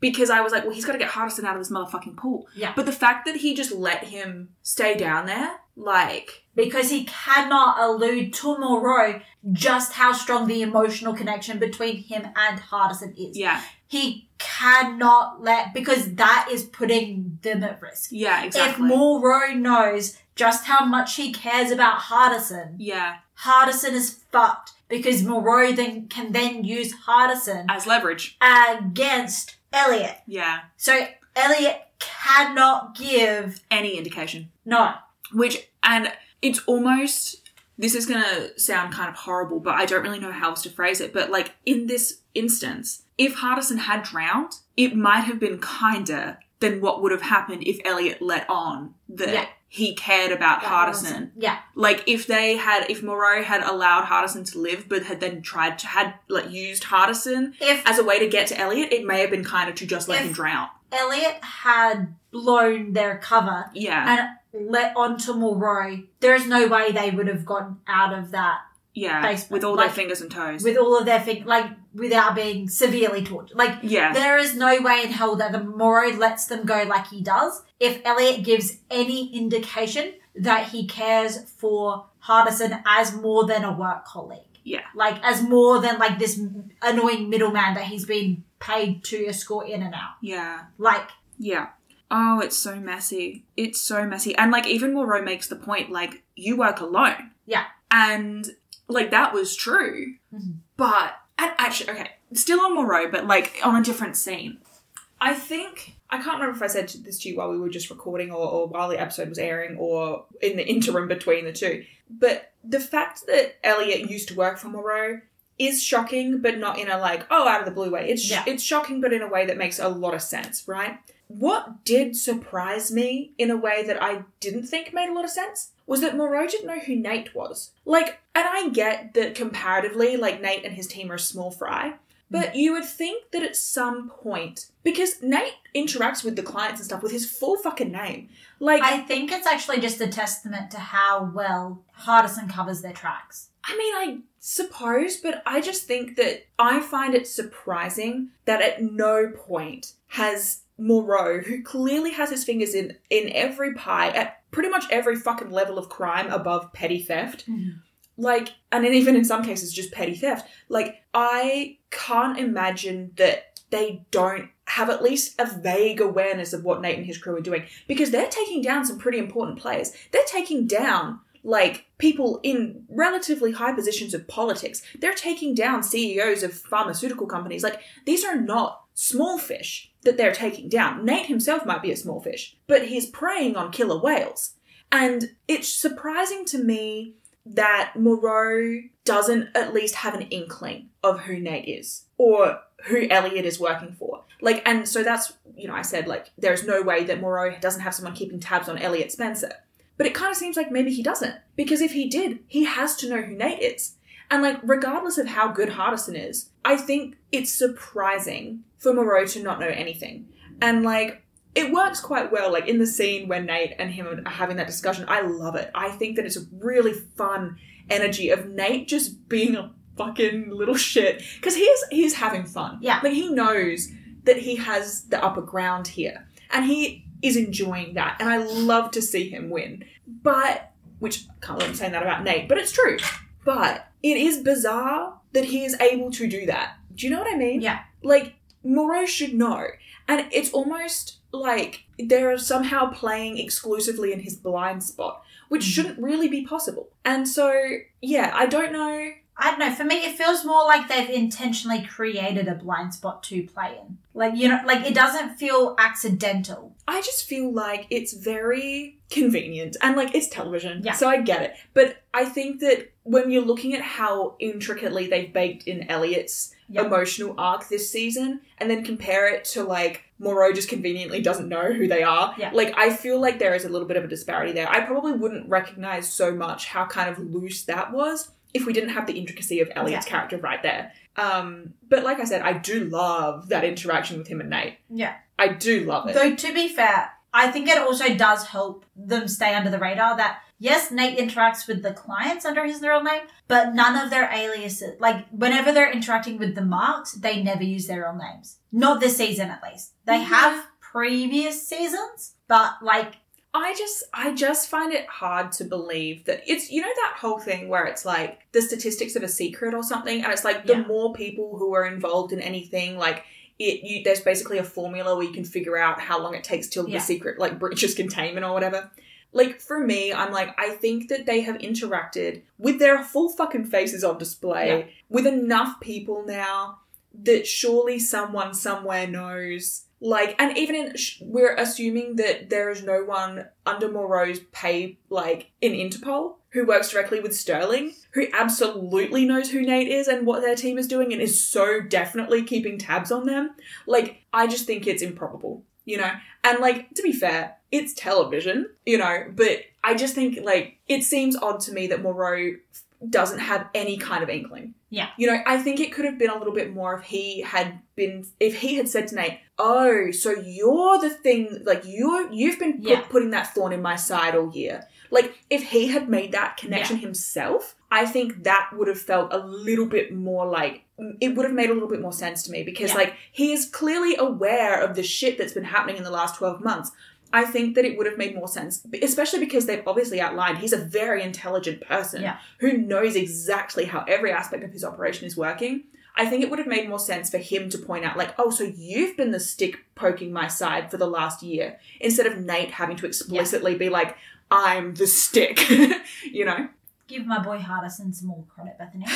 Because I was like, well, he's got to get Hardison out of this motherfucking pool. Yeah. But the fact that he just let him stay down there, like... Because he cannot allude to Moreau just how strong the emotional connection between him and Hardison is. Yeah. He cannot let... Because that is putting them at risk. Yeah, exactly. If Moreau knows just how much he cares about Hardison... Yeah. Hardison is fucked because Moreau then can then use Hardison... As leverage. Against... Elliot. Yeah. So Elliot cannot give... Any indication. No. Which, and it's almost... This is going to sound kind of horrible, but I don't really know how else to phrase it. But, like, in this instance, if Hardison had drowned, it might have been kinder than what would have happened if Elliot let on that yeah. he cared about yeah, Hardison. Yeah. Like, if they had... If Moreau had allowed Hardison to live, but had then tried to... Had, like, used Hardison if, as a way to get to Elliot, it may have been kinder to just let him drown. Elliot had blown their cover... Yeah. And let onto Moreau, there is no way they would have gotten out of that... Yeah, basement. With all like, their fingers and toes. With all of their fingers... Like, without being severely tortured. Like, yeah. there is no way in hell that the Moreau lets them go like he does. If Elliot gives any indication that he cares for Hardison as more than a work colleague. Yeah. Like, as more than, like, this annoying middleman that he's been paid to escort in and out. Yeah. Like... Yeah. Oh, it's so messy. It's so messy. And, like, even Moreau makes the point, like, you work alone. Yeah. And... Like, that was true, mm-hmm. but, and actually, okay, still on Moreau, but, like, on a different scene. I think, I can't remember if I said this to you while we were just recording or, or while the episode was airing or in the interim between the two, but the fact that Elliot used to work for Moreau is shocking, but not in a like, oh, out of the blue way. It's, yeah. it's shocking, but in a way that makes a lot of sense, right? What did surprise me in a way that I didn't think made a lot of sense was that Moreau didn't know who Nate was. Like, and I get that comparatively, like, Nate and his team are small fry, but you would think that at some point, because Nate interacts with the clients and stuff with his full fucking name. Like, I think it's actually just a testament to how well Hardison covers their tracks. I mean, I suppose, but I just think that I find it surprising that at no point has Moreau, who clearly has his fingers in, in every pie at pretty much every fucking level of crime above petty theft, mm-hmm. like, and then even in some cases just petty theft, like, I can't imagine that they don't have at least a vague awareness of what Nate and his crew are doing, because they're taking down some pretty important players. They're taking down, like, people in relatively high positions of politics. They're taking down C E Os of pharmaceutical companies. Like, these are not small fish that they're taking down. Nate himself might be a small fish, but he's preying on killer whales. And it's surprising to me that Moreau doesn't at least have an inkling of who Nate is or who Elliot is working for. Like, and so that's, you know, I said, like, there's no way that Moreau doesn't have someone keeping tabs on Elliot Spencer. But it kind of seems like maybe he doesn't. Because if he did, he has to know who Nate is. And, like, regardless of how good Hardison is, I think it's surprising for Moreau to not know anything. And, like, it works quite well. Like, in the scene when Nate and him are having that discussion, I love it. I think that it's a really fun energy of Nate just being a fucking little shit. Because he's, he's having fun. Yeah. Like, he knows that he has the upper ground here. And he is enjoying that, and I love to see him win. But, which I can't let him say that about Nate, but it's true. But it is bizarre that he is able to do that. Do you know what I mean? Yeah. Like, Moreau should know. And it's almost like they're somehow playing exclusively in his blind spot, which shouldn't really be possible. And so, yeah, I don't know. I don't know. For me, it feels more like they've intentionally created a blind spot to play in. Like, you know, like, it doesn't feel accidental. I just feel like it's very convenient and, like, it's television. Yeah. So I get it. But I think that when you're looking at how intricately they've baked in Elliot's yep. emotional arc this season and then compare it to, like, Moreau just conveniently doesn't know who they are. Yeah. Like, I feel like there is a little bit of a disparity there. I probably wouldn't recognize so much how kind of loose that was if we didn't have the intricacy of Elliot's yeah. character right there. Um, but like I said, I do love that interaction with him and Nate. Yeah. I do love it. Though, to be fair, I think it also does help them stay under the radar that, yes, Nate interacts with the clients under his real name, but none of their aliases, like, whenever they're interacting with the Marks, they never use their real names. Not this season, at least. They yeah. have previous seasons, but, like, I just I just find it hard to believe that it's, you know, that whole thing where it's like the statistics of a secret or something, and it's like the yeah. more people who are involved in anything, like, it you, there's basically a formula where you can figure out how long it takes till yeah. the secret, like, breaches containment or whatever. Like, for me, I'm like, I think that they have interacted with their full fucking faces on display yeah. with enough people now that surely someone somewhere knows. Like, and even in, we're assuming that there is no one under Moreau's pay, like, in Interpol, who works directly with Sterling, who absolutely knows who Nate is and what their team is doing and is so definitely keeping tabs on them. Like, I just think it's improbable, you know? And, like, to be fair, it's television, you know? But I just think, like, it seems odd to me that Moreau doesn't have any kind of inkling. Yeah. You know, I think it could have been a little bit more if he had been, if he had said to Nate, oh, so you're the thing, like, you're, you've been put, yeah. putting that thorn in my side all year. Like, if he had made that connection yeah. himself, I think that would have felt a little bit more like, it would have made a little bit more sense to me because, yeah. like, he is clearly aware of the shit that's been happening in the last twelve months. I think that it would have made more sense, especially because they've obviously outlined he's a very intelligent person yeah. who knows exactly how every aspect of his operation is working. I think it would have made more sense for him to point out, like, oh, so you've been the stick poking my side for the last year, instead of Nate having to explicitly yeah. be like, I'm the stick, you know? Give my boy Hardison some more credit, Bethany. I'm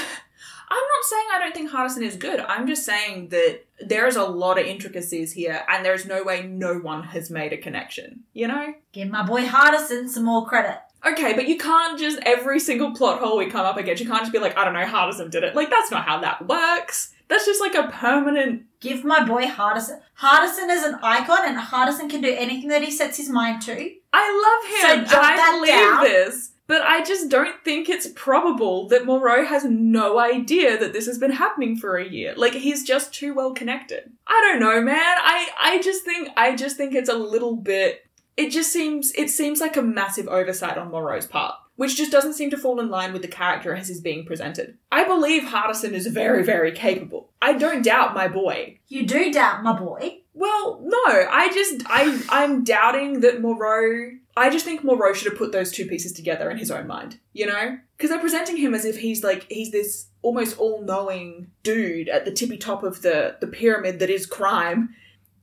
not saying I don't think Hardison is good. I'm just saying that there is a lot of intricacies here and there is no way no one has made a connection, you know? Give my boy Hardison some more credit. Okay, but you can't just, every single plot hole we come up against, you can't just be like, I don't know, Hardison did it. Like, that's not how that works. That's just like a permanent... Give my boy Hardison. Hardison is an icon and Hardison can do anything that he sets his mind to. I love him. So jot that down. I believe this. But I just don't think it's probable that Moreau has no idea that this has been happening for a year. Like, he's just too well connected. I don't know, man. I, I just think I just think it's a little bit... It just seems it seems like a massive oversight on Moreau's part, which just doesn't seem to fall in line with the character as he's being presented. I believe Hardison is very, very capable. I don't doubt my boy. You do doubt my boy? Well, no. I just... I, I'm doubting that Moreau... I just think Moreau should have put those two pieces together in his own mind, you know? Because they're presenting him as if he's like, he's this almost all-knowing dude at the tippy top of the, the pyramid that is crime.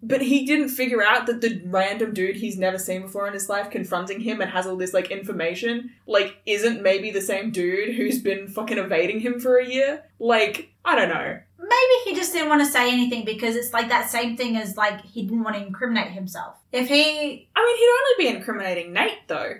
But he didn't figure out that the random dude he's never seen before in his life confronting him and has all this, like, information, like, isn't maybe the same dude who's been fucking evading him for a year. Like, I don't know. Maybe he just didn't want to say anything because it's, like, that same thing as, like, he didn't want to incriminate himself. If he... I mean, he'd only be incriminating Nate, though.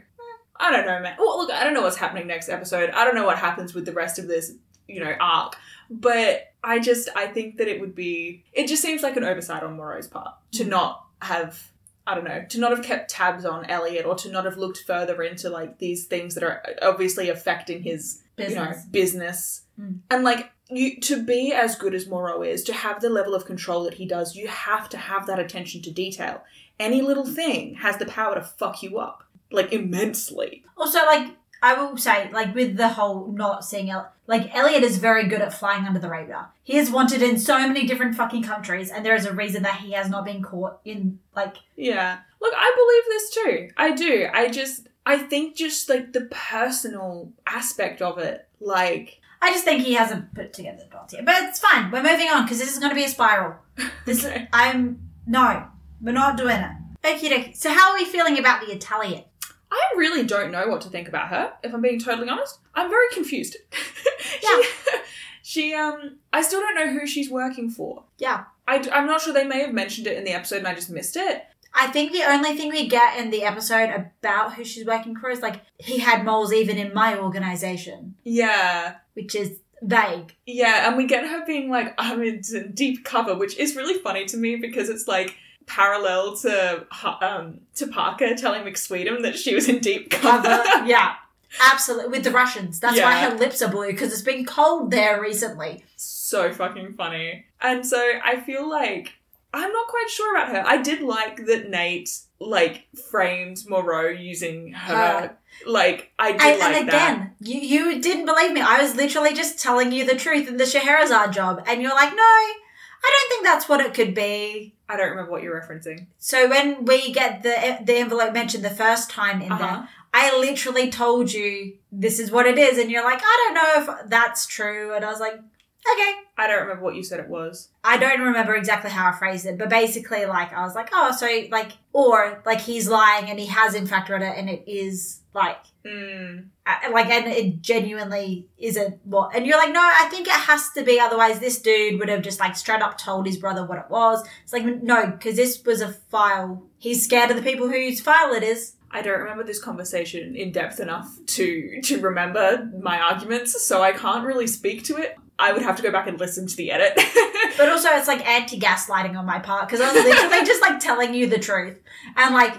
I don't know, man. Well, look, I don't know what's happening next episode. I don't know what happens with the rest of this, you know, arc. But I just, I think that it would be, it just seems like an oversight on Moreau's part to not have, I don't know, to not have kept tabs on Elliot or to not have looked further into, like, these things that are obviously affecting his, business. you know, business. Mm. And, like, you to be as good as Moreau is, to have the level of control that he does, you have to have that attention to detail. Any little thing has the power to fuck you up, like, immensely. Also, like, I will say, like, with the whole not seeing Elliot, like, Elliot is very good at flying under the radar. He is wanted in so many different fucking countries, and there is a reason that he has not been caught in, like... Yeah. Look, I believe this too. I do. I just, I think just, like, the personal aspect of it, like... I just think he hasn't put together the dots yet. But it's fine. We're moving on, because this is going to be a spiral. This okay. is, I'm, no, we're not doing it. Okie dokie. So how are we feeling about the Italian? I really don't know what to think about her, if I'm being totally honest. I'm very confused. Yeah. she, she, um, I still don't know who she's working for. Yeah. I, I'm not sure. They may have mentioned it in the episode and I just missed it. I think the only thing we get in the episode about who she's working for is, like, he had moles even in my organisation. Yeah. Which is vague. Yeah, and we get her being like, I'm in deep cover, which is really funny to me because it's, like, parallel to um to Parker telling McSweeten that she was in deep cover. cover. Yeah, absolutely. With the Russians. That's yeah. why her lips are blue, because it's been cold there recently. So fucking funny. And so I feel like I'm not quite sure about her. I did like that Nate, like, framed Moreau using her. Uh, like, I did and, like and again, that. You, you didn't believe me. I was literally just telling you the truth in the Scheherazade job. And you're like, no, I don't think that's what it could be. I don't remember what you're referencing. So when we get the the envelope mentioned the first time in uh-huh. there, I literally told you this is what it is. And you're like, I don't know if that's true. And I was like, okay. I don't remember what you said it was. I don't remember exactly how I phrased it. But basically, like, I was like, oh, so, like, or, like, he's lying and he has in fact read it and it is, like, mm. like, and it genuinely isn't what. And you're like, no, I think it has to be. Otherwise, this dude would have just, like, straight up told his brother what it was. It's like, no, because this was a file. He's scared of the people whose file it is. I don't remember this conversation in depth enough to to remember my arguments, so I can't really speak to it. I would have to go back and listen to the edit. But also it's like anti-gaslighting on my part because I was literally just like telling you the truth. And like,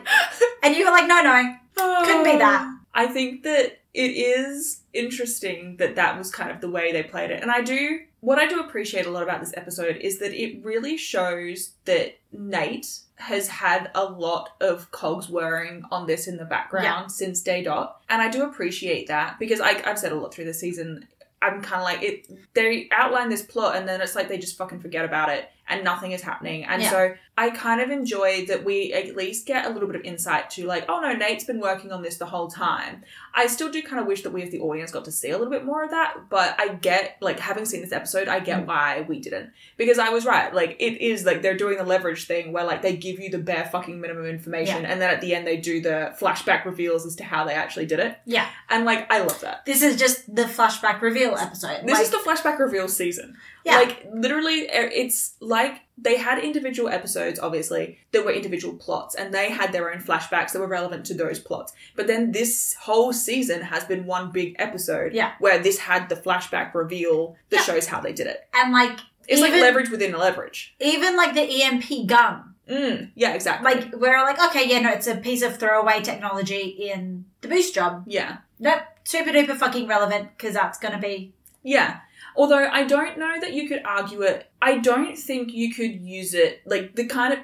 and you were like, no, no, oh, couldn't be that. I think that it is interesting that that was kind of the way they played it. And I do, what I do appreciate a lot about this episode is that it really shows that Nate has had a lot of cogs whirring on this in the background yeah. since day dot. And I do appreciate that because I, I've said a lot through this season. I'm kind of like, it. They outline this plot and then it's like they just fucking forget about it. and nothing is happening. And yeah. so I kind of enjoyed that we at least get a little bit of insight to like, oh no, Nate's been working on this the whole time. I still do kind of wish that we as the audience got to see a little bit more of that, but I get, like, having seen this episode, I get mm. why we didn't. Because I was right. Like, it is like they're doing the leverage thing where like they give you the bare fucking minimum information yeah. and then at the end they do the flashback reveals as to how they actually did it. Yeah. And like, I love that. This is just the flashback reveal episode. This like, is the flashback reveal season. Yeah. Like, literally, it's like they had individual episodes, obviously, that were individual plots, and they had their own flashbacks that were relevant to those plots. But then this whole season has been one big episode yeah. where this had the flashback reveal that yeah. shows how they did it. And, like... It's even, like leverage within a leverage. Even, like, the E M P gun. Mm, yeah, exactly. Like, we're like, okay, yeah, no, it's a piece of throwaway technology in the boost job. Yeah. Nope, super-duper fucking relevant, because that's going to be... Yeah. Although I don't know that you could argue it. I don't think you could use it, like, the kind of,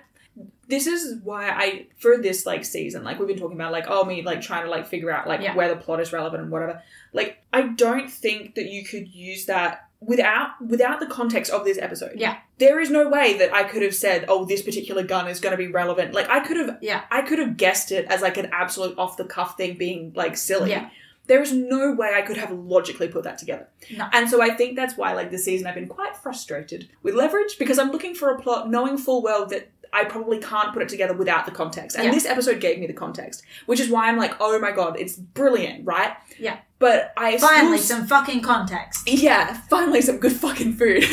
this is why I, for this, like, season, like, we've been talking about, like, oh, me, like, trying to, like, figure out, like, yeah. where the plot is relevant and whatever. Like, I don't think that you could use that without without the context of this episode. Yeah. There is no way that I could have said, oh, this particular gun is going to be relevant. Like, I could have, yeah. I could have guessed it as, like, an absolute off-the-cuff thing being, like, silly. Yeah. There is no way I could have logically put that together. No. And so I think that's why, like, this season I've been quite frustrated with Leverage, because I'm looking for a plot knowing full well that I probably can't put it together without the context. And yeah. this episode gave me the context, which is why I'm like, oh my God, it's brilliant, right? Yeah. But I Finally, still... some fucking context. Yeah, finally some good fucking food.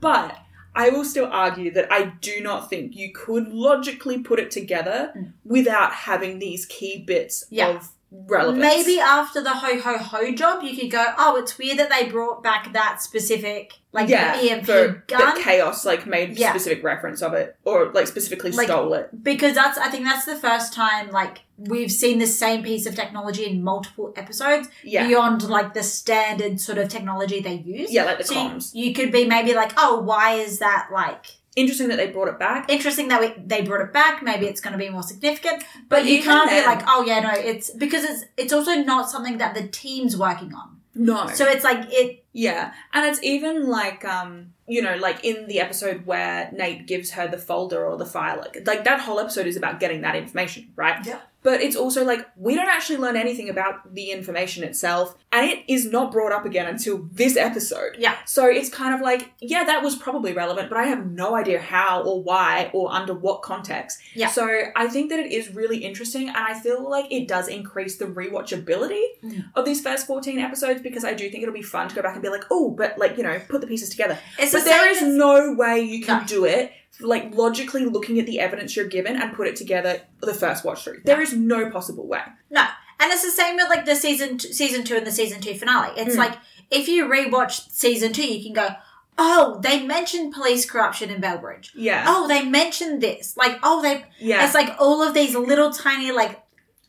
But I will still argue that I do not think you could logically put it together mm. without having these key bits yeah. of... relevance. Maybe after the ho ho ho job, you could go, oh, it's weird that they brought back that specific, like, yeah, the E M P the, gun. Yeah, Chaos, like, made yeah. specific reference of it, or, like, specifically like, stole it. Because that's, I think that's the first time, like, we've seen the same piece of technology in multiple episodes yeah. beyond, like, the standard sort of technology they use. Yeah, like the so comms. You, you could be maybe like, oh, why is that, like... Interesting that they brought it back. Interesting that we, they brought it back. Maybe it's going to be more significant. But, but you can't be like, oh, yeah, no, it's... Because it's it's also not something that the team's working on. No. So it's like it... Yeah. And it's even like, um, you know, like in the episode where Nate gives her the folder or the file. Like, like that whole episode is about getting that information, right? Yeah. But it's also like we don't actually learn anything about the information itself, and it is not brought up again until this episode. Yeah. So it's kind of like, yeah, that was probably relevant, but I have no idea how or why or under what context. Yeah. So I think that it is really interesting, and I feel like it does increase the rewatchability mm. of these first fourteen episodes, because I do think it'll be fun to go back and be like, oh, but like, you know, put the pieces together. It's but the there is as- no way you can no. do it. Like, logically looking at the evidence you're given and put it together the first watch through. There yeah. is no possible way. No. And it's the same with, like, the season t- season two and the season two finale. It's mm. like, if you rewatch season two, you can go, oh, they mentioned police corruption in Bellbridge. Yeah. Oh, they mentioned this. Like, oh, they... Yeah. It's like all of these little tiny, like,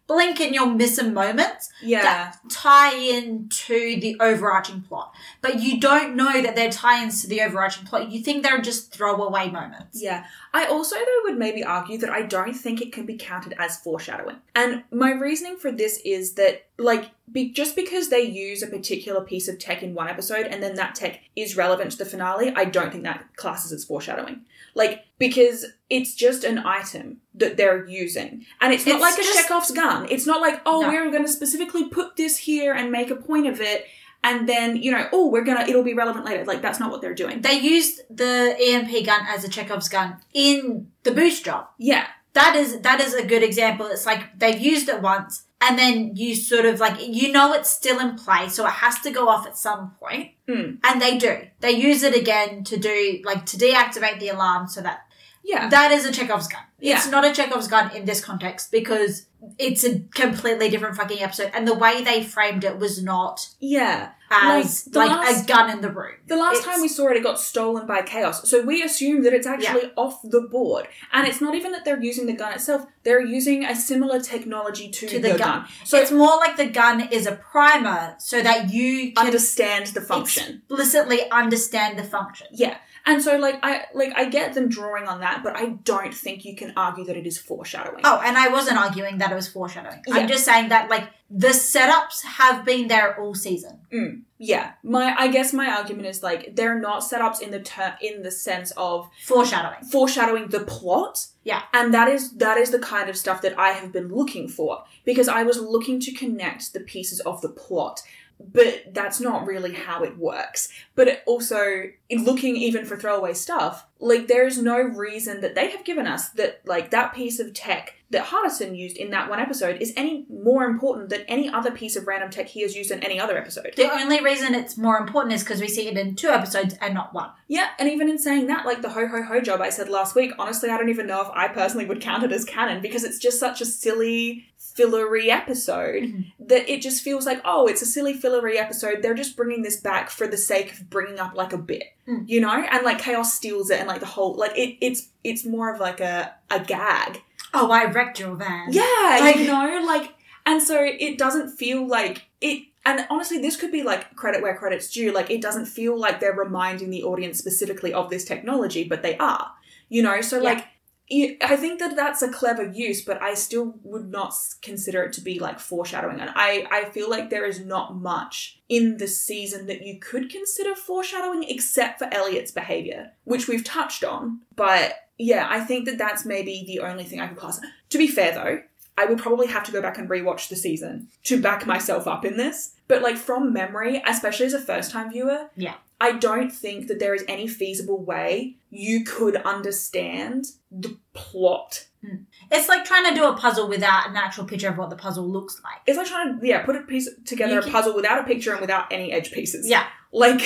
blink and you'll miss a moment yeah. that tie into the overarching plot. But you don't know that they're tie-ins to the overarching plot. You think they're just throwaway moments. Yeah. I also, though, would maybe argue that I don't think it can be counted as foreshadowing. And my reasoning for this is that, like, be, just because they use a particular piece of tech in one episode and then that tech is relevant to the finale, I don't think that classes as foreshadowing. Like, because it's just an item that they're using. And it's not it's like a Chekhov's gun. It's not like, oh, no. we're going to specifically put this here and make a point of it. And then, you know, oh, we're going to, it'll be relevant later. Like, that's not what they're doing. They used the E M P gun as a Chekhov's gun in the boost drop. Yeah. That is, that is a good example. It's like they've used it once. And then you sort of like, you know, it's still in play, so it has to go off at some point. Mm. And they do. They use it again to do, like, to deactivate the alarm so that, yeah, that is a Chekhov's gun. Yeah. It's not a Chekhov's gun in this context because it's a completely different fucking episode. And the way they framed it was not yeah as, like, like last, a gun in the room. The last it's, time we saw it, it got stolen by Chaos. So we assume that it's actually yeah. off the board. And it's not even that they're using the gun itself. They're using a similar technology to, to the, the gun. gun. So it's more like the gun is a primer so that you can... Understand the function. Explicitly understand the function. Yeah. And so, like, I like I get them drawing on that, but I don't think you can argue that it is foreshadowing. Oh, and I wasn't arguing that it was foreshadowing. Yeah. I'm just saying that, like, the setups have been there all season. Mm. Yeah, my I guess my argument is like they're not setups in the ter- in the sense of foreshadowing, foreshadowing the plot. Yeah, and that is that is the kind of stuff that I have been looking for, because I was looking to connect the pieces of the plot, but that's not really how it works. But it also, in looking even for throwaway stuff, like there is no reason that they have given us that like that piece of tech that Hardison used in that one episode is any more important than any other piece of random tech he has used in any other episode. The only reason it's more important is because we see it in two episodes and not one. Yeah, and even in saying that, like the ho-ho-ho job I said last week, honestly, I don't even know if I personally would count it as canon, because it's just such a silly, fillery episode mm-hmm. that it just feels like, oh, it's a silly, fillery episode. They're just bringing this back for the sake of bringing up like a bit, mm. you know? And like Chaos steals it and like the whole, like it, it's it's more of like a, a gag. Oh, I wrecked your van. Yeah, like, you know, like, and so it doesn't feel like it, and honestly, this could be like credit where credit's due. Like, it doesn't feel like they're reminding the audience specifically of this technology, but they are, you know? So, yeah. like, it, I think that that's a clever use, but I still would not consider it to be like foreshadowing. And I, I feel like there is not much in the season that you could consider foreshadowing except for Elliot's behavior, which we've touched on, but. Yeah, I think that that's maybe the only thing I could class. To be fair, though, I would probably have to go back and rewatch the season to back myself up in this. But, like, from memory, especially as a first-time viewer, yeah, I don't think that there is any feasible way you could understand the plot. Mm. It's like trying to do a puzzle without an actual picture of what the puzzle looks like. It's like trying to, yeah, put a piece together, can- a puzzle without a picture and without any edge pieces. Yeah. Like,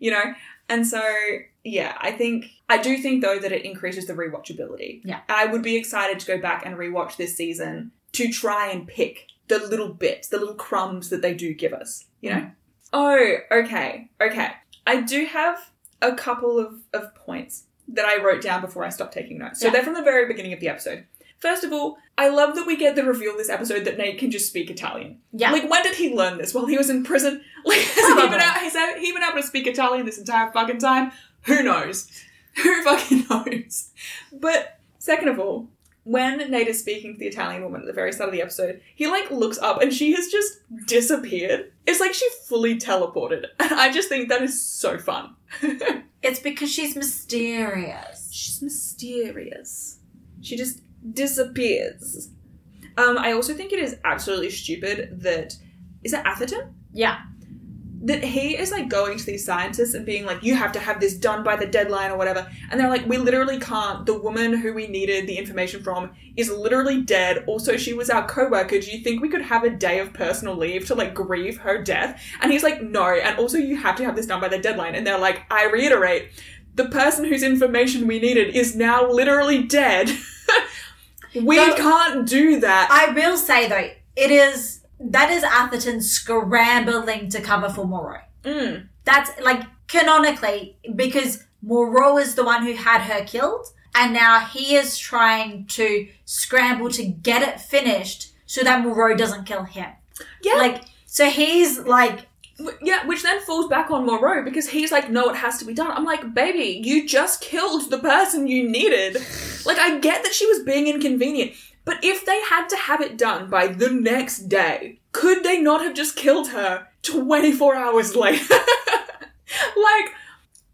you know, and so... Yeah, I think, I do think though that it increases the rewatchability. Yeah. I would be excited to go back and rewatch this season to try and pick the little bits, the little crumbs that they do give us, you know? Mm. Oh, okay, okay. I do have a couple of, of points that I wrote down before I stopped taking notes. So yeah. They're from the very beginning of the episode. First of all, I love that we get the reveal this episode that Nate can just speak Italian. Yeah. Like, when did he learn this? While he was in prison? Like, has he been out, has he been able to speak Italian this entire fucking time? Who knows? Who fucking knows? But second of all, when Nate is speaking to the Italian woman at the very start of the episode, he, like, looks up and she has just disappeared. It's like she fully teleported. And I just think that is so fun. It's because she's mysterious. She's mysterious. She just disappears. Um, I also think it is absolutely stupid that... Is it Atherton? Yeah. That he is, like, going to these scientists and being like, you have to have this done by the deadline or whatever. And they're like, we literally can't. The woman who we needed the information from is literally dead. Also, she was our co-worker. Do you think we could have a day of personal leave to, like, grieve her death? And he's like, no. And also, you have to have this done by the deadline. And they're like, I reiterate, the person whose information we needed is now literally dead. we so, can't do that. I will say, though, it is... That is Atherton scrambling to cover for Moreau. Mm. That's, like, canonically, because Moreau is the one who had her killed, and now he is trying to scramble to get it finished so that Moreau doesn't kill him. Yeah. Like, so he's, like... Yeah, which then falls back on Moreau because he's like, no, it has to be done. I'm like, baby, you just killed the person you needed. Like, I get that she was being inconvenient. But if they had to have it done by the next day, could they not have just killed her twenty-four hours later? Like,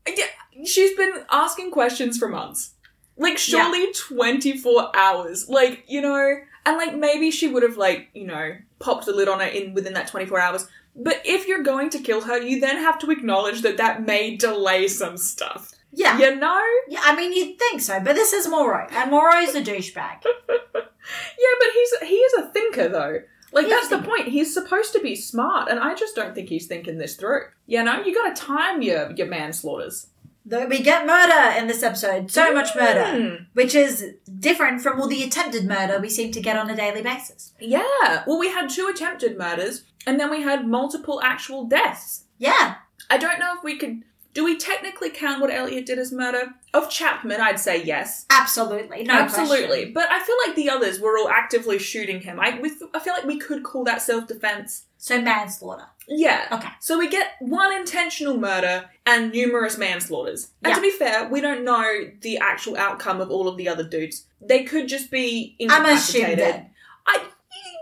yeah, she's been asking questions for months. Like, surely yeah. twenty-four hours. Like, you know, and like maybe she would have like, you know, popped the lid on it in within that twenty-four hours. But if you're going to kill her, you then have to acknowledge that that may delay some stuff. Yeah. You know? Yeah, I mean, you'd think so, but this is Moreau, and Moreau's a douchebag. Yeah, but he's he is a thinker, though. Like, he that's the point. He's supposed to be smart, and I just don't think he's thinking this through. You know? You gotta time your, your manslaughters. Though we get murder in this episode. So mm. much murder. Which is different from all the attempted murder we seem to get on a daily basis. Yeah. Well, we had two attempted murders, and then we had multiple actual deaths. Yeah. I don't know if we could... Do we technically count what Elliot did as murder? Of Chapman, I'd say yes. Absolutely. No Absolutely. Question. But I feel like the others were all actively shooting him. I we, I feel like we could call that self-defense. So manslaughter. Yeah. Okay. So we get one intentional murder and numerous manslaughters. And yeah. to be fair, we don't know the actual outcome of all of the other dudes. They could just be incapacitated. I'm assuming that. I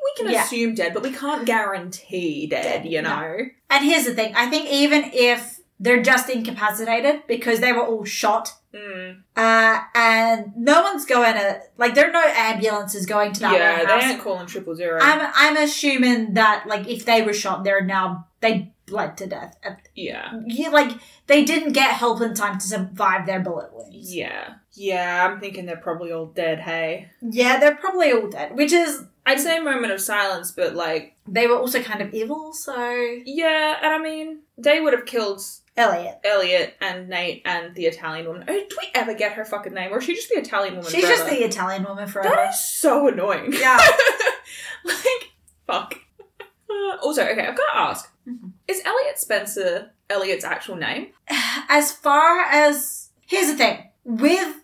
we can yeah. assume dead, but we can't guarantee dead, dead you know? No. And here's the thing. I think even if they're just incapacitated because they were all shot, mm. uh, and no one's going to... Like, there are no ambulances going to that yeah, warehouse. Yeah, they aren't calling triple zero. I'm, I'm assuming that, like, if they were shot, they're now... They bled to death. Yeah. yeah. Like, they didn't get help in time to survive their bullet wounds. Yeah. Yeah, I'm thinking they're probably all dead, hey? Yeah, they're probably all dead, which is... I'd say a moment of silence, but, like... They were also kind of evil, so... Yeah, and I mean, they would have killed... Elliot. Elliot and Nate and the Italian woman. Oh, do we ever get her fucking name? Or is she just the Italian woman She's forever? She's just the Italian woman forever. That is so annoying. Yeah. Like, fuck. Uh, also, okay, I've got to ask. Mm-hmm. Is Elliot Spencer Elliot's actual name? As far as... Here's the thing. With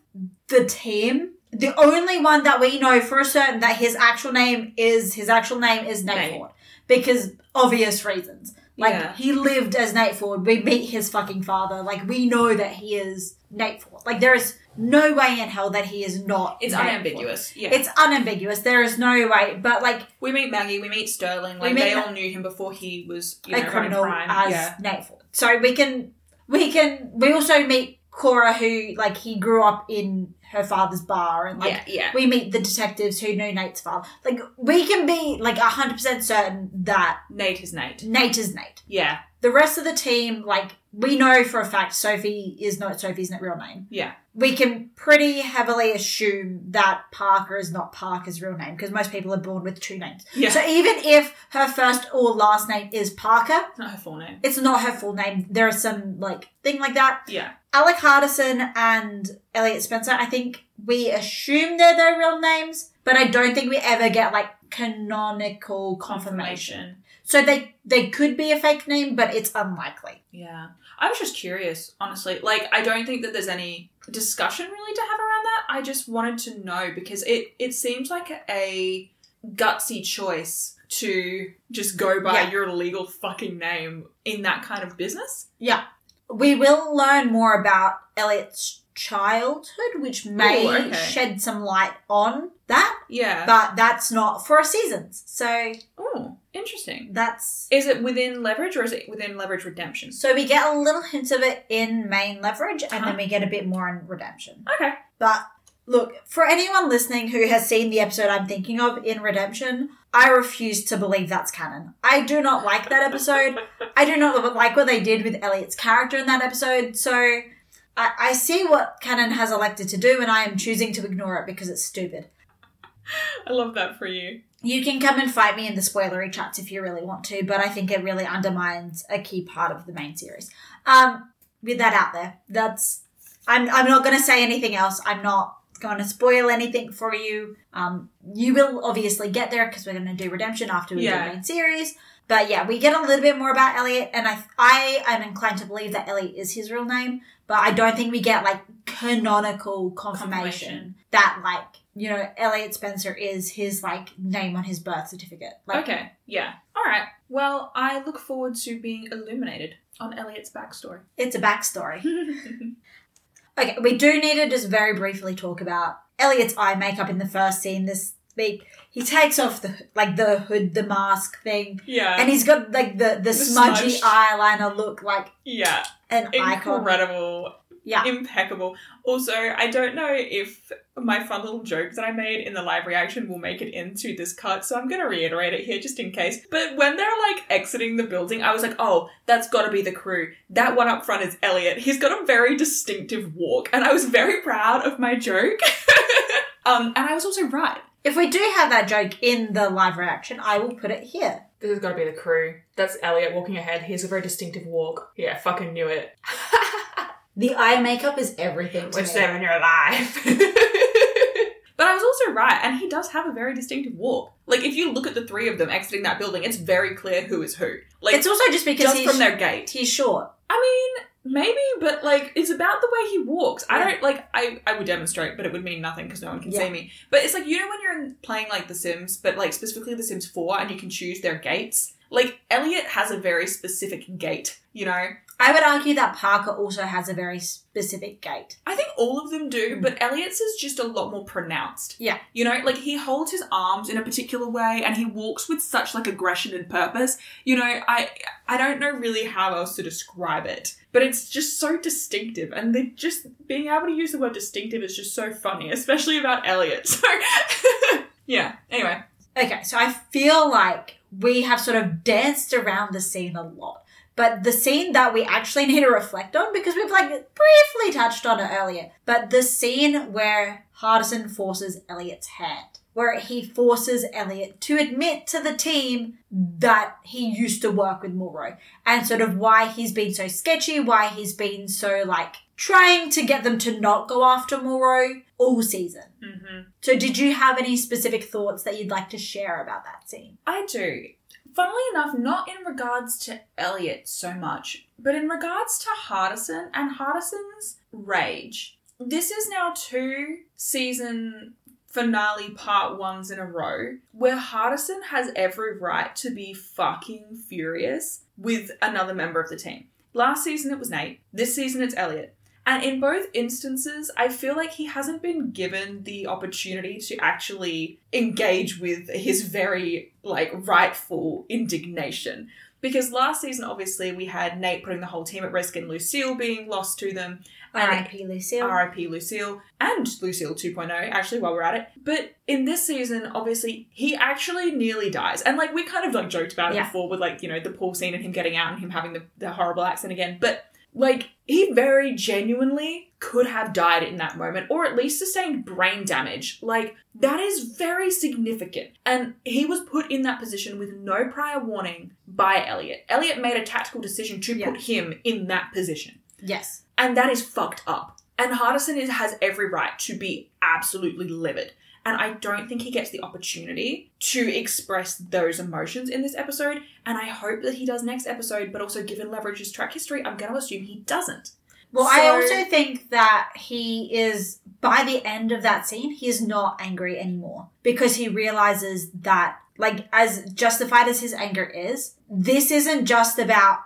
the team, the only one that we know for certain that his actual name is... His actual name is Nate, Nate. Ford. Because obvious reasons. Like, yeah. he lived as Nate Ford. We meet his fucking father. Like, we know that he is Nate Ford. Like, there is no way in hell that he is not It's Nate unambiguous. Ford. Yeah. It's unambiguous. There is no way. But, like... We meet Maggie. We meet Sterling. Like, meet they Ma- all knew him before he was, you know, a criminal crime. as yeah. Nate Ford. So, we can... We can... We also meet Cora, who, like, he grew up in her father's bar. And, like, yeah, yeah. we meet the detectives who knew Nate's father. Like, we can be, like, one hundred percent certain that... Nate is Nate. Nate is Nate. Yeah. The rest of the team, like, we know for a fact Sophie is not Sophie's real name. Yeah. We can pretty heavily assume that Parker is not Parker's real name because most people are born with two names. Yeah. So even if her first or last name is Parker... It's not her full name. It's not her full name. There is some, like, thing like that. Yeah. Alec Hardison and Elliot Spencer, I think we assume they're their real names, but I don't think we ever get, like, canonical confirmation. confirmation. So they, they could be a fake name, but it's unlikely. Yeah. I was just curious, honestly. Like, I don't think that there's any discussion really to have around that. I just wanted to know because it, it seems like a gutsy choice to just go by yeah. your legal fucking name in that kind of business. Yeah. We will learn more about Elliot's childhood, which may Ooh, okay. shed some light on that. Yeah. But that's not for seasons. So... Oh. Interesting. That's... Is it within Leverage or is it within Leverage Redemption? So we get a little hint of it in main Leverage and uh-huh. then we get a bit more in Redemption. Okay. But look, for anyone listening who has seen the episode I'm thinking of in Redemption, I refuse to believe that's canon. I do not like that episode. I do not like what they did with Elliot's character in that episode. So I, I see what canon has elected to do and I am choosing to ignore it because it's stupid. I love that for you. You can come and fight me in the spoilery chats if you really want to, but I think it really undermines a key part of the main series. Um, with that out there, that's I'm I'm not going to say anything else. I'm not going to spoil anything for you. Um, you will obviously get there because we're going to do Redemption after we yeah. do the main series. But yeah, we get a little bit more about Elliot, and I I am inclined to believe that Elliot is his real name, but I don't think we get like canonical confirmation, confirmation. that like. You know, Elliot Spencer is his, like, name on his birth certificate. Like, okay, yeah. All right. Well, I look forward to being illuminated on Elliot's backstory. It's a backstory. Okay, we do need to just very briefly talk about Elliot's eye makeup in the first scene this week. He takes off, the like, the hood, the mask thing. Yeah. And he's got, like, the, the, the smudgy smudged. eyeliner look, like yeah. an Incredible. icon. Incredible. Yeah. Impeccable. Also, I don't know if my fun little joke that I made in the live reaction will make it into this cut, so I'm going to reiterate it here just in case. But when they're, like, exiting the building, I was like, oh, that's got to be the crew. That one up front is Elliot. He's got a very distinctive walk, and I was very proud of my joke. um, and I was also right. If we do have that joke in the live reaction, I will put it here. This has got to be the crew. That's Elliot walking ahead. He has a very distinctive walk. Yeah, I fucking knew it. The eye makeup is everything to We're me. saving your life. But I was also right, and he does have a very distinctive walk. Like, if you look at the three of them exiting that building, it's very clear who is who. Like, it's also just because just he's... from their gait. He's short. I mean, maybe, but, like, it's about the way he walks. Yeah. I don't, like, I, I would demonstrate, but it would mean nothing because no one can yeah. see me. But it's like, you know when you're in, playing, like, The Sims, but, like, specifically The Sims four, and you can choose their gaits? Like, Elliot has a very specific gait, you know? I would argue that Parker also has a very specific gait. I think all of them do, mm. but Elliot's is just a lot more pronounced. Yeah. You know, like he holds his arms in a particular way and he walks with such like aggression and purpose. You know, I I don't know really how else to describe it, but it's just so distinctive, and they just being able to use the word distinctive is just so funny, especially about Elliot. So, yeah. Anyway. Okay, so I feel like we have sort of danced around the scene a lot. But the scene that we actually need to reflect on, because we've like briefly touched on it earlier, but the scene where Hardison forces Elliot's hand, where he forces Elliot to admit to the team that he used to work with Moreau, and sort of why he's been so sketchy, why he's been so like trying to get them to not go after Moreau all season. Mm-hmm. So did you have any specific thoughts that you'd like to share about that scene? I do. Funnily enough, not in regards to Elliot so much, but in regards to Hardison and Hardison's rage. This is now two season finale part ones in a row where Hardison has every right to be fucking furious with another member of the team. Last season it was Nate. This season it's Elliot. And in both instances, I feel like he hasn't been given the opportunity to actually engage with his very, like, rightful indignation. Because last season, obviously, we had Nate putting the whole team at risk and Lucille being lost to them. R I P Lucille. R I P Lucille. And Lucille two point oh, actually, while we're at it. But in this season, obviously, he actually nearly dies. And, like, we kind of, like, joked about it yeah. before with, like, you know, the pool scene and him getting out and him having the, the horrible accident again. But... like, he very genuinely could have died in that moment, or at least sustained brain damage. Like, that is very significant. And he was put in that position with no prior warning by Elliot. Elliot made a tactical decision to yeah. put him in that position. Yes. And that is fucked up. And Hardison is, has every right to be absolutely livid. And I don't think he gets the opportunity to express those emotions in this episode. And I hope that he does next episode, but also given Leverage's track history, I'm going to assume he doesn't. Well, so... I also think that he is, by the end of that scene, he is not angry anymore. Because he realizes that, like, as justified as his anger is, this isn't just about,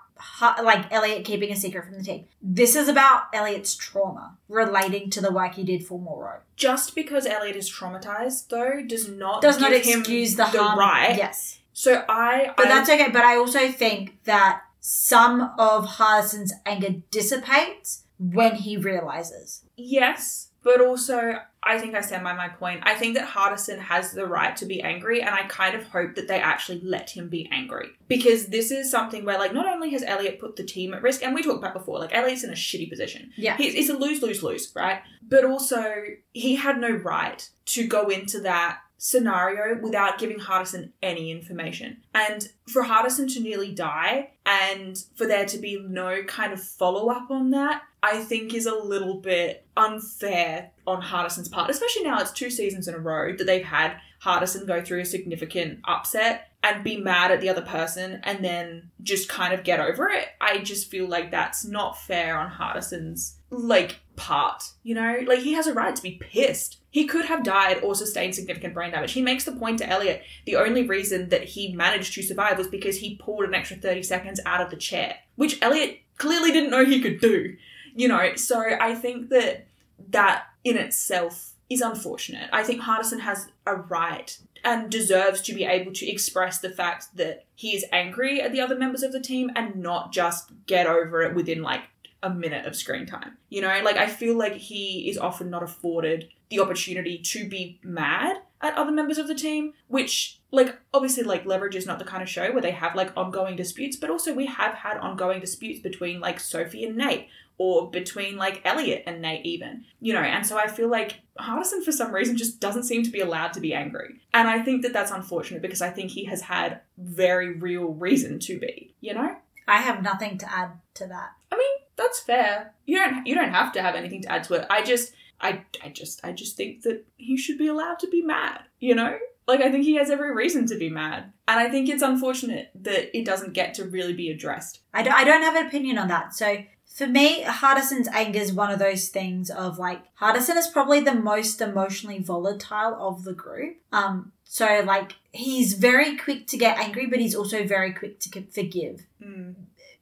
like, Elliot keeping a secret from the team. This is about Elliot's trauma relating to the work he did for Moreau. Just because Elliot is traumatized, though, does not does not excuse the harm. Right. Yes. So I, but I, that's okay. But I also think that some of Hardison's anger dissipates when he realizes. Yes, but also I think I stand by my point. I think that Hardison has the right to be angry, and I kind of hope that they actually let him be angry. Because this is something where, like, not only has Elliot put the team at risk, and we talked about before, like, Elliot's in a shitty position. Yeah. He's, it's a lose-lose-lose, right? But also, he had no right to go into that scenario without giving Hardison any information. And for Hardison to nearly die and for there to be no kind of follow-up on that, I think is a little bit unfair on Hardison's part, especially now it's two seasons in a row that they've had Hardison go through a significant upset and be mad at the other person and then just kind of get over it. I just feel like that's not fair on Hardison's, like, part, you know? Like, he has a right to be pissed. He could have died or sustained significant brain damage. He makes the point to Elliot the only reason that he managed to survive was because he pulled an extra thirty seconds out of the chair, which Elliot clearly didn't know he could do, you know? So I think that that in itself is unfortunate. I think Hardison has a right and deserves to be able to express the fact that he is angry at the other members of the team and not just get over it within, like, a minute of screen time. You know, like, I feel like he is often not afforded the opportunity to be mad at other members of the team, which, like, obviously, like, Leverage is not the kind of show where they have, like, ongoing disputes, but also we have had ongoing disputes between, like, Sophie and Nate, or between, like, Elliot and Nate even, you know? And so I feel like Hardison, for some reason, just doesn't seem to be allowed to be angry. And I think that that's unfortunate because I think he has had very real reason to be, you know? I have nothing to add to that. I mean, that's fair. You don't you don't have to have anything to add to it. I just I I just I just think that he should be allowed to be mad, you know? Like, I think he has every reason to be mad. And I think it's unfortunate that it doesn't get to really be addressed. I don't, I don't have an opinion on that. So for me, Hardison's anger is one of those things of, like, Hardison is probably the most emotionally volatile of the group. Um, so, like, he's very quick to get angry, but he's also very quick to forgive. Mm.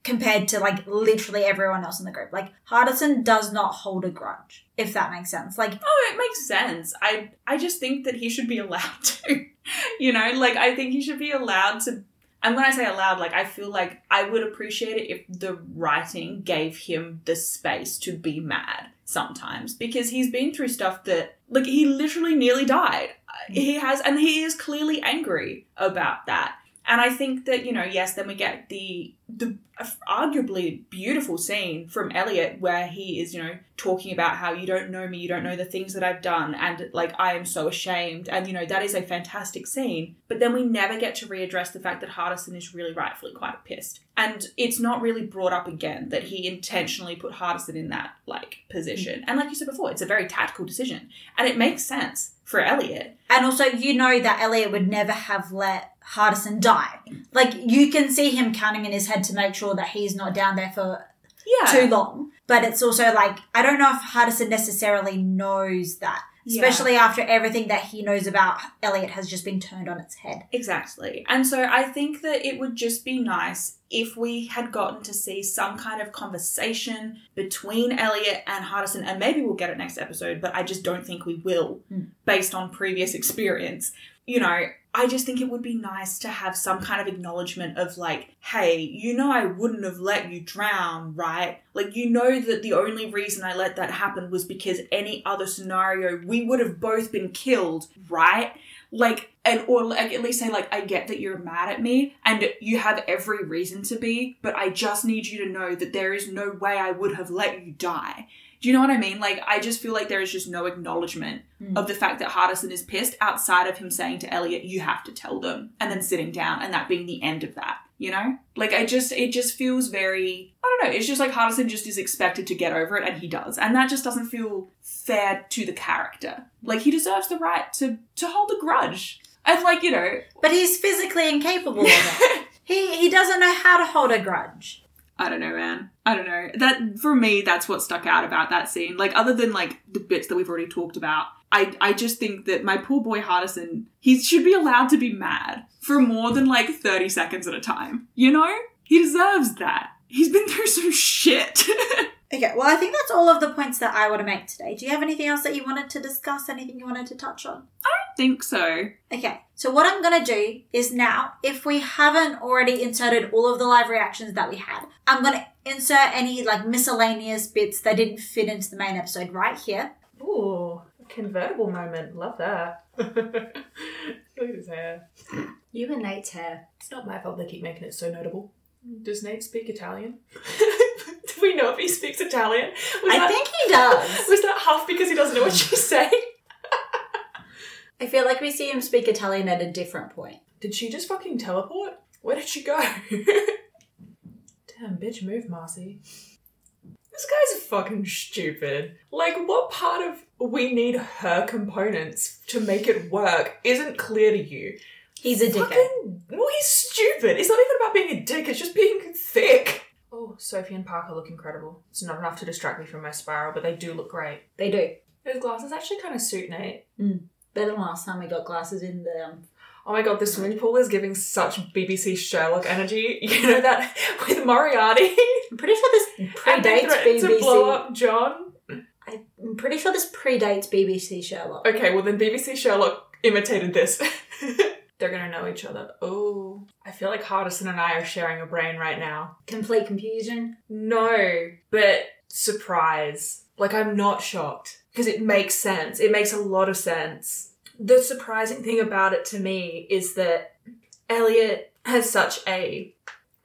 compared to, like, literally everyone else in the group. Like, Hardison does not hold a grudge, if that makes sense. Like, oh, it makes sense. I I just think that he should be allowed to, you know? Like, I think he should be allowed to... And when I say allowed, like, I feel like I would appreciate it if the writing gave him the space to be mad sometimes, because he's been through stuff that, like, he literally nearly died. He has, and he is clearly angry about that. And I think that, you know, yes, then we get the the arguably beautiful scene from Elliot where he is, you know, talking about how you don't know me, you don't know the things that I've done, and, like, I am so ashamed. And, you know, that is a fantastic scene. But then we never get to readdress the fact that Hardison is really rightfully quite pissed. And it's not really brought up again that he intentionally put Hardison in that, like, position. And like you said before, it's a very tactical decision. And it makes sense for Elliot. And also, you know that Elliot would never have let Hardison die. Like, you can see him counting in his head to make sure that he's not down there for yeah. too long. But it's also like, I don't know if Hardison necessarily knows that, yeah. especially after everything that he knows about Elliot has just been turned on its head. Exactly. And so I think that it would just be nice if we had gotten to see some kind of conversation between Elliot and Hardison, and maybe we'll get it next episode, but I just don't think we will mm. based on previous experience. You know, I just think it would be nice to have some kind of acknowledgement of, like, hey, you know I wouldn't have let you drown, right? Like, you know that the only reason I let that happen was because any other scenario, we would have both been killed, right? Like, and or like, at least say, like, I get that you're mad at me and you have every reason to be, but I just need you to know that there is no way I would have let you die. Do you know what I mean? Like, I just feel like there is just no acknowledgement mm. of the fact that Hardison is pissed outside of him saying to Elliot, you have to tell them, and then sitting down and that being the end of that, you know? Like, I just, it just feels very, I don't know, it's just like Hardison just is expected to get over it, and he does. And that just doesn't feel fair to the character. Like, he deserves the right to, to hold a grudge. And, like, you know. But he's physically incapable of it. He, he doesn't know how to hold a grudge. I don't know, man. I don't know. That, for me, that's what stuck out about that scene. Like, other than, like, the bits that we've already talked about, I, I just think that my poor boy Hardison, he should be allowed to be mad for more than, like, thirty seconds at a time. You know? He deserves that. He's been through some shit. Okay, well, I think that's all of the points that I want to make today. Do you have anything else that you wanted to discuss? Anything you wanted to touch on? I don't think so. Okay, so what I'm going to do is now, if we haven't already inserted all of the live reactions that we had, I'm going to insert any, like, miscellaneous bits that didn't fit into the main episode right here. Ooh, convertible moment. Love that. Look at his hair. You and Nate's hair. It's not my fault they keep making it so notable. Does Nate speak Italian? Do we know if he speaks Italian? Was I that, think he does. Was that half because he doesn't know what she's saying? I feel like we see him speak Italian at a different point. Did she just fucking teleport? Where did she go? Damn, bitch, move, Marcy. This guy's fucking stupid. Like, what part of we need her components to make it work isn't clear to you? He's a fucking dickhead. Well, he's stupid. It's not even about being a dick. It's just being thick. Oh, Sophie and Parker look incredible. It's not enough to distract me from my spiral, but they do look great. They do. Those glasses actually kind of suit Nate. Mm. Better than last time we got glasses in them. Oh my god, the swimming pool is giving such B B C Sherlock energy. You know that with Moriarty? I'm pretty sure this predates B B C. To blow up John? I'm pretty sure this predates B B C Sherlock. Okay, well then B B C Sherlock imitated this. They're going to know each other. Oh, I feel like Hardison and I are sharing a brain right now. Complete confusion? No, but surprise. Like, I'm not shocked because it makes sense. It makes a lot of sense. The surprising thing about it to me is that Elliot has such a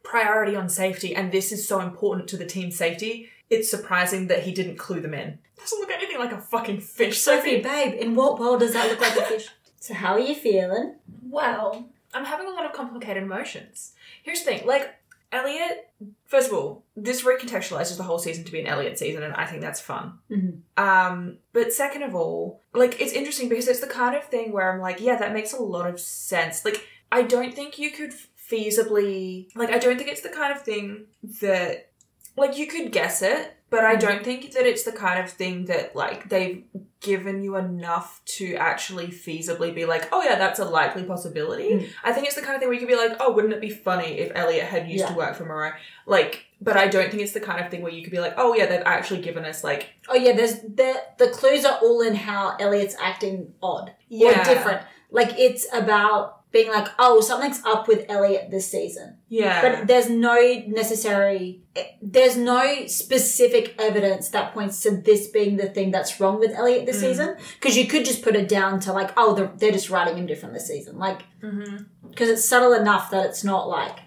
priority on safety, and this is so important to the team's safety. It's surprising that he didn't clue them in. Doesn't look anything like a fucking fish, Sophie. Sophie, babe, in what world does that look like a fish? So how are you feeling? Well, I'm having a lot of complicated emotions. Here's the thing, like, Elliot, first of all, this recontextualizes the whole season to be an Elliot season, and I think that's fun. Mm-hmm. Um, but second of all, like, it's interesting because it's the kind of thing where I'm like, yeah, that makes a lot of sense. Like, I don't think you could feasibly, like, I don't think it's the kind of thing that Like, you could guess it, but I don't think that it's the kind of thing that, like, they've given you enough to actually feasibly be like, oh, yeah, that's a likely possibility. Mm. I think it's the kind of thing where you could be like, oh, wouldn't it be funny if Elliot had used yeah. to work for Moreau? Like, but I don't think it's the kind of thing where you could be like, oh, yeah, they've actually given us, like... Oh, yeah, there's the the clues are all in how Elliot's acting odd yeah. or different. Like, it's about... being like, oh, something's up with Elliot this season. Yeah. But there's no necessary, there's no specific evidence that points to this being the thing that's wrong with Elliot this mm. season. Because you could just put it down to like, oh, they're, they're just writing him different this season. Like, because mm-hmm. it's subtle enough that it's not like.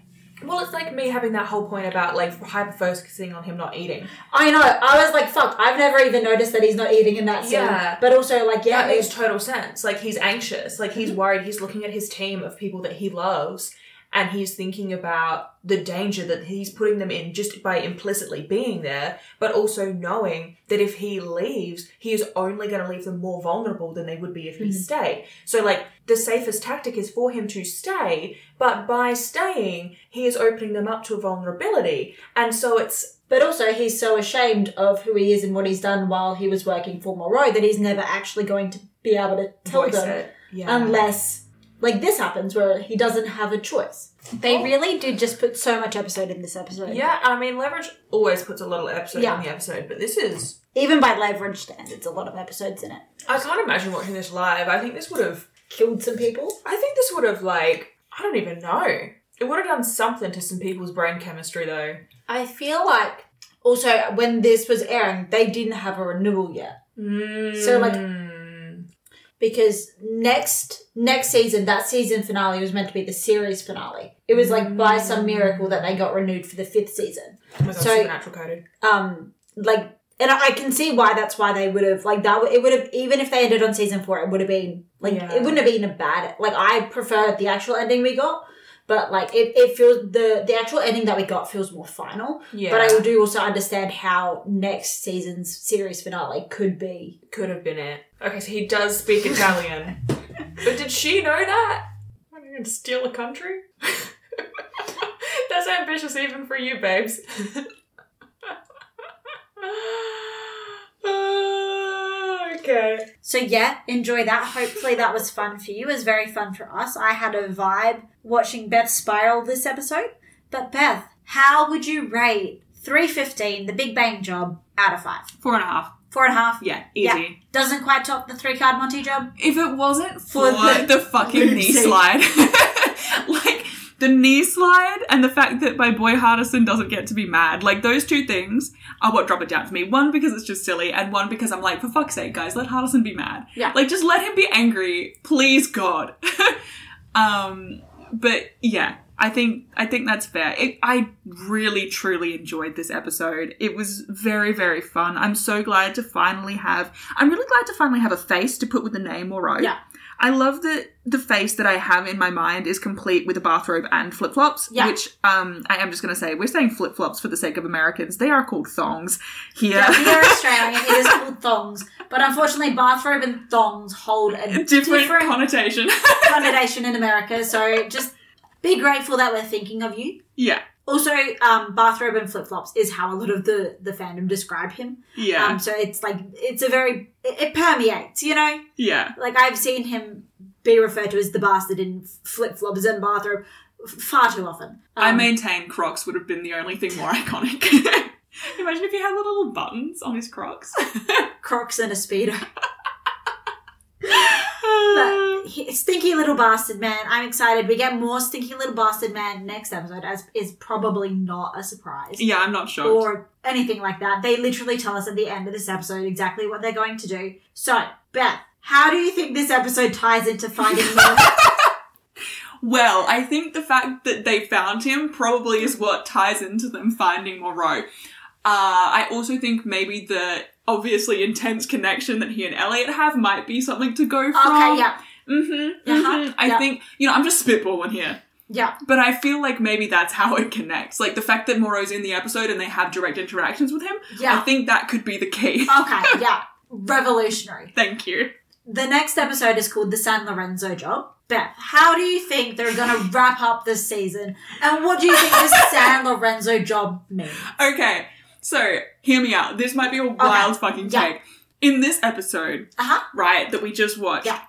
Well, it's like me having that whole point about like hyper-focusing on him not eating. I know. I was like, fuck, I've never even noticed that he's not eating in that scene. Yeah. But also like, yeah. That makes total sense. Like, he's anxious. Like, he's worried. He's looking at his team of people that he loves and he's thinking about the danger that he's putting them in just by implicitly being there, but also knowing that if he leaves, he is only going to leave them more vulnerable than they would be if he mm-hmm. stayed. So, like, the safest tactic is for him to stay, but by staying, he is opening them up to a vulnerability. And so it's... But also he's so ashamed of who he is and what he's done while he was working for Moreau that he's never actually going to be able to tell Voice them it. Yeah. unless... Like, this happens where he doesn't have a choice. They oh. really did just put so much episode in this episode. Yeah, I mean, Leverage always puts a lot of episode yeah. in the episode, but this is... Even by Leverage standards, a lot of episodes in it. I can't imagine watching this live. I think this would have... Killed some people? I think this would have, like... I don't even know. It would have done something to some people's brain chemistry, though. I feel like... Also, when this was airing, they didn't have a renewal yet. Mm. So, like... Because next next season, that season finale was meant to be the series finale. It was like by some miracle that they got renewed for the fifth season. Oh my God, so, Supernatural coded. Um, like, and I can see why that's why they would have, like, that. It would have, even if they ended on season four, it would have been, like, yeah. it wouldn't have been a bad, like, I prefer the actual ending we got. But, like, it, it feels, the, the actual ending that we got feels more final. Yeah. But I do also understand how next season's series finale could be. Could have been it. Okay, so he does speak Italian. But did she know that? I didn't steal a country? That's ambitious even for you, babes. Okay. So yeah, enjoy that. Hopefully that was fun for you. It was very fun for us. I had a vibe watching Beth spiral this episode. But Beth, how would you rate three fifteen, The Big Bang Job, out of five? Four and a half. Four and a half? Yeah, easy. Yeah. Doesn't quite top the three-card Monty job. If it wasn't for, for the, the fucking knee slide. Like, the knee slide and the fact that my boy Hardison doesn't get to be mad. Like, those two things are what drop it down for me. One, because it's just silly, and one, because I'm like, for fuck's sake, guys, let Hardison be mad. Yeah. Like, just let him be angry. Please, God. um, but, yeah, I think I think that's fair. It, I really, truly enjoyed this episode. It was very, very fun. I'm so glad to finally have... I'm really glad to finally have a face to put with the name Moreau. Yeah. I love that the face that I have in my mind is complete with a bathrobe and flip-flops, yeah. which um, I am just going to say, we're saying flip-flops for the sake of Americans. They are called thongs here. Yeah, here in Australia, it is called thongs. But unfortunately, bathrobe and thongs hold a different, different connotation. connotation in America. So just be grateful that we're thinking of you. Yeah. Also, um, bathrobe and flip-flops is how a lot of the, the fandom describe him. Yeah. Um, so it's like, it's a very, it, it permeates, you know? Yeah. Like, I've seen him be referred to as the bastard in flip-flops and bathrobe far too often. Um, I maintain Crocs would have been the only thing more iconic. Imagine if he had little buttons on his Crocs. Crocs and a Speedo. But he, stinky little bastard man. I'm excited. We get more stinky little bastard man next episode, as is probably not a surprise. Yeah, I'm not sure. Or anything like that. They literally tell us at the end of this episode exactly what they're going to do. So, Beth, how do you think this episode ties into finding Moreau? Well, I think the fact that they found him probably is what ties into them finding Moreau. Uh, I also think maybe the... obviously intense connection that he and Elliot have might be something to go from. Okay, yeah. Mm-hmm. Uh-huh, mm-hmm. I yeah. think, you know, I'm just spitballing here. Yeah. But I feel like maybe that's how it connects. Like, the fact that Moreau's in the episode and they have direct interactions with him, yeah. I think that could be the key. Okay, yeah. Revolutionary. Thank you. The next episode is called The San Lorenzo Job. Beth, how do you think they're going to wrap up this season? And what do you think this San Lorenzo job means? Okay, So, hear me out. This might be a wild okay. fucking yeah. take. In this episode, uh-huh. right, that we just watched, yeah.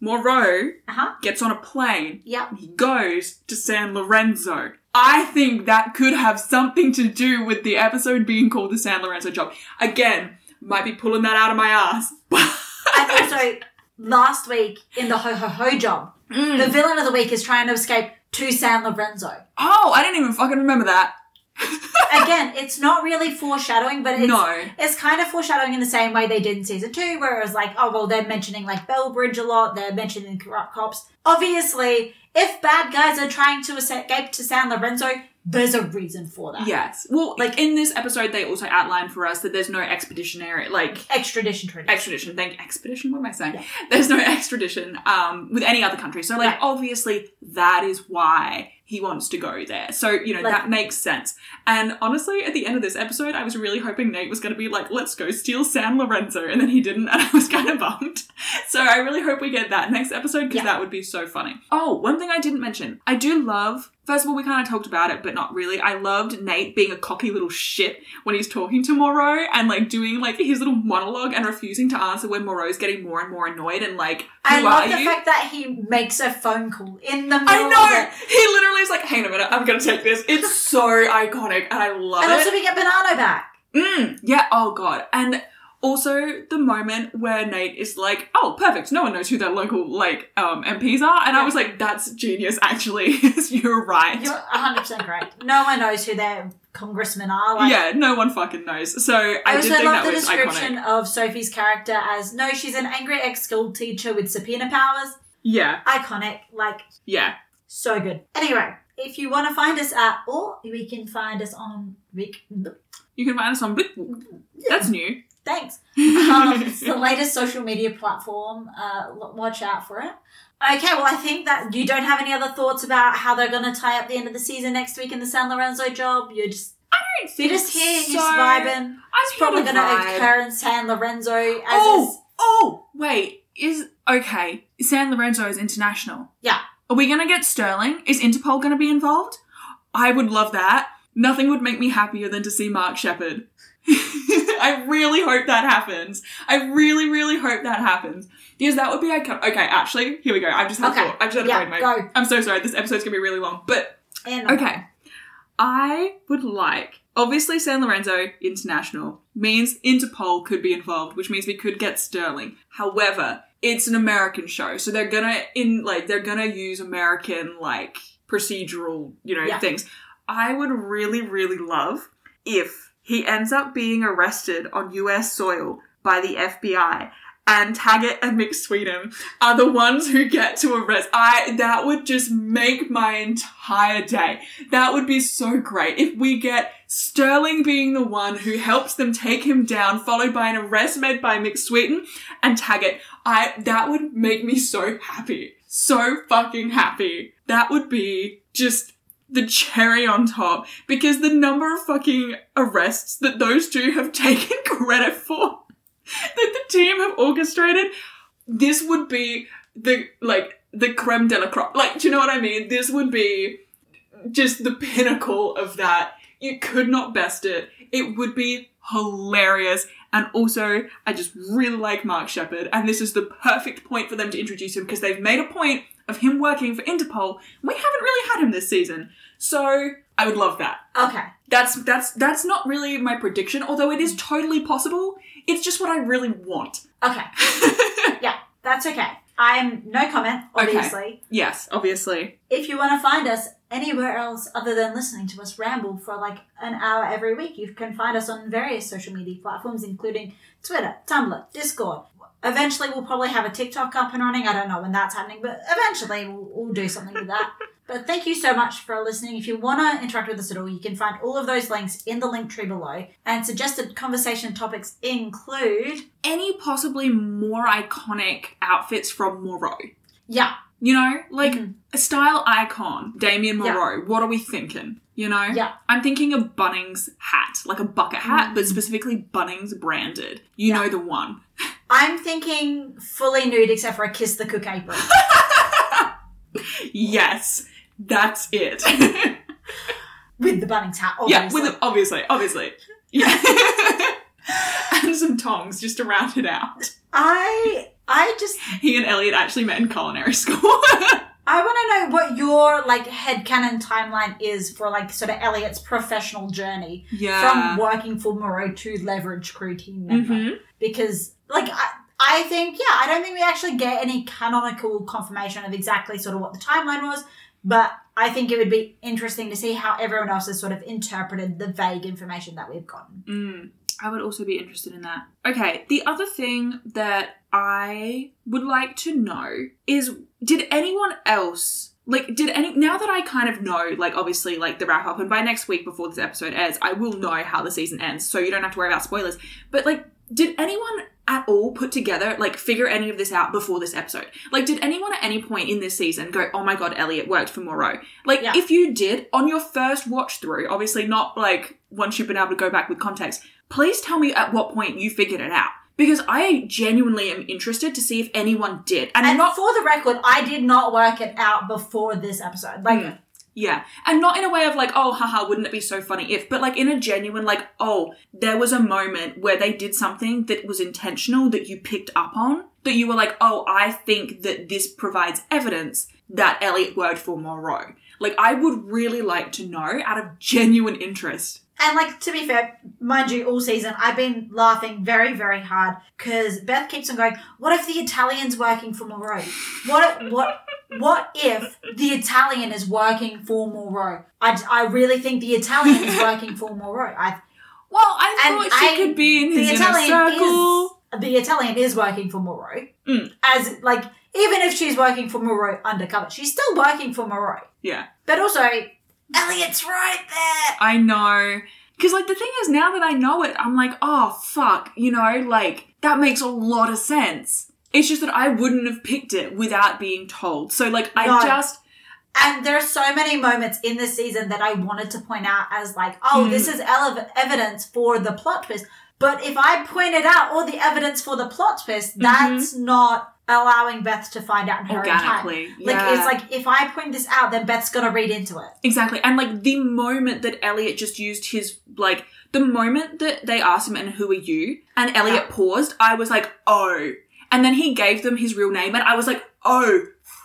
Moreau uh-huh. gets on a plane. Yeah. He goes to San Lorenzo. I think that could have something to do with the episode being called the San Lorenzo Job. Again, might be pulling that out of my ass. I think so. Last week in the Ho Ho Ho Job, mm. the villain of the week is trying to escape to San Lorenzo. Oh, I didn't even fucking remember that. Again, it's not really foreshadowing, but it's, no. it's kind of foreshadowing in the same way they did in season two, where it was like, oh, well, they're mentioning like Bellbridge a lot. They're mentioning corrupt cops. Obviously, if bad guys are trying to escape to San Lorenzo, there's a reason for that. Yes. Well, like in this episode, they also outlined for us that there's no expeditionary, like... Extradition. Tradition. Extradition. Thank Expedition? What am I saying? Yeah. There's no extradition um, with any other country. So, like, right. obviously, that is why... he wants to go there. So, you know, like, that makes sense. And honestly, at the end of this episode, I was really hoping Nate was going to be like, let's go steal San Lorenzo. And then he didn't, and I was kind of bummed. So I really hope we get that next episode because yeah. that would be so funny. Oh, one thing I didn't mention. I do love, first of all, we kind of talked about it, but not really. I loved Nate being a cocky little shit when he's talking to Moreau and like doing like his little monologue and refusing to answer when Moreau's getting more and more annoyed and like, I love the you? fact that he makes a phone call in the middle I know! Of it. He literally is like, hang on a minute, I'm going to take this. It's so iconic and I love and it. And also we get Banano back. Mm, yeah, oh God. And also the moment where Nate is like, oh, perfect, no one knows who their local, like, um, M Ps are. And yeah. I was like, that's genius, actually. You're right. You're one hundred percent correct. No one knows who their congressmen are. Like, yeah, no one fucking knows. So I, I did think that was iconic. I also love the description of Sophie's character as, no, she's an angry ex-school teacher with subpoena powers. Yeah. Iconic. Like. Yeah. So good. Anyway, if you want to find us at all, we can find us on... You can find us on... That's new. Thanks. Um, it's the latest social media platform. Uh, watch out for it. Okay, well, I think that you don't have any other thoughts about how they're going to tie up the end of the season next week in the San Lorenzo Job. You're just... I don't think You're just here. So. You're just vibing. It's probably going to occur in San Lorenzo. As oh, is. oh, wait. Is... Okay. San Lorenzo is international. Yeah. Are we going to get Sterling? Is Interpol going to be involved? I would love that. Nothing would make me happier than to see Mark Sheppard. I really hope that happens. I really, really hope that happens. Because that would be... Okay, actually, here we go. I've just had okay. a thought. I've just had yeah, a brain mate. I'm so sorry. This episode's going to be really long. But, and okay. I would like... Obviously, San Lorenzo International means Interpol could be involved, which means we could get Sterling. However... It's an American show, so they're gonna in like they're gonna use American like procedural, you know, yeah. things. I would really, really love if he ends up being arrested on U S soil by the F B I, and Taggart and McSweeten are the ones who get to arrest. I that would just make my entire day. That would be so great if we get Sterling being the one who helps them take him down, followed by an arrest made by McSweeten and Taggart. I, that would make me so happy. So fucking happy. That would be just the cherry on top. Because the number of fucking arrests that those two have taken credit for, that the team have orchestrated, this would be the, like, the creme de la crop. Like, do you know what I mean? This would be just the pinnacle of that. You could not best it. It would be hilarious. And also, I just really like Mark Sheppard, and this is the perfect point for them to introduce him because they've made a point of him working for Interpol. We haven't really had him this season, so I would love that. Okay. That's that's that's not really my prediction, although it is totally possible. It's just what I really want. Okay. Yeah, that's okay. I'm no comment, obviously. Okay. Yes, obviously. If you want to find us anywhere else other than listening to us ramble for like an hour every week, you can find us on various social media platforms, including Twitter, Tumblr, Discord. Eventually, we'll probably have a TikTok up and running. I don't know when that's happening, but eventually we'll, we'll do something with that. But thank you so much for listening. If you want to interact with us at all, you can find all of those links in the link tree below. And suggested conversation topics include... any possibly more iconic outfits from Moreau. Yeah. You know, like mm-hmm. a style icon, Damien Moreau. Yeah. What are we thinking? You know? Yeah. I'm thinking of Bunnings hat, like a bucket hat, mm-hmm. but specifically Bunnings branded. You yeah. know the one. I'm thinking fully nude except for a Kiss the Cook apron. Yes. That's it. With the Bunnings hat, obviously. Yeah, with the, obviously, obviously. Yeah. And some tongs, just to round it out. I, I just... He and Elliot actually met in culinary school. I want to know what your, like, headcanon timeline is for, like, sort of Elliot's professional journey. Yeah. From working for Moreau to Leverage crew team member. Mm-hmm. Because, like... I, I think, yeah, I don't think we actually get any canonical confirmation of exactly sort of what the timeline was, but I think it would be interesting to see how everyone else has sort of interpreted the vague information that we've gotten. Mm, I would also be interested in that. Okay, the other thing that I would like to know is, did anyone else... Like, did any, now that I kind of know, like, obviously, like, the wrap-up, and by next week before this episode airs, I will know how the season ends, so you don't have to worry about spoilers. But, like, did anyone at all put together, like, figure any of this out before this episode? Like, did anyone at any point in this season go, oh, my God, Elliot worked for Moreau? Like, yeah. If you did, on your first watch-through, obviously not, like, once you've been able to go back with context, please tell me at what point you figured it out. Because I genuinely am interested to see if anyone did. And, and not, for the record, I did not work it out before this episode. Like, mm, yeah. And not in a way of like, oh, haha, wouldn't it be so funny if, but like in a genuine, like, oh, there was a moment where they did something that was intentional that you picked up on, that you were like, oh, I think that this provides evidence that Elliot worked for Moreau. Like, I would really like to know out of genuine interest. And, like, to be fair, mind you, all season, I've been laughing very, very hard because Beth keeps on going, what if the Italian's working for Moreau? What if, what, what if the Italian is working for Moreau? I, I really think the Italian is working for Moreau. I, well, I thought she I, could be in his the Italian inner circle. Is, the Italian is working for Moreau. Mm. As, like, even if she's working for Moreau undercover, she's still working for Moreau. Yeah. But also... Elliot's right there. I know. Because, like, the thing is, now that I know it, I'm like, oh, fuck, you know, like, that makes a lot of sense. It's just that I wouldn't have picked it without being told. So, like, I no. just... And there are so many moments in this season that I wanted to point out as, like, oh, mm. this is ele- evidence for the plot twist. But if I pointed out all the evidence for the plot twist, mm-hmm. that's not... allowing Beth to find out in her own time. Organically, yeah. Like, it's like, if I point this out, then Beth's gonna read into it. Exactly. And, like, the moment that Elliot just used his, like, the moment that they asked him, and who are you? And Elliot yeah. paused, I was like, oh. And then he gave them his real name, and I was like, oh,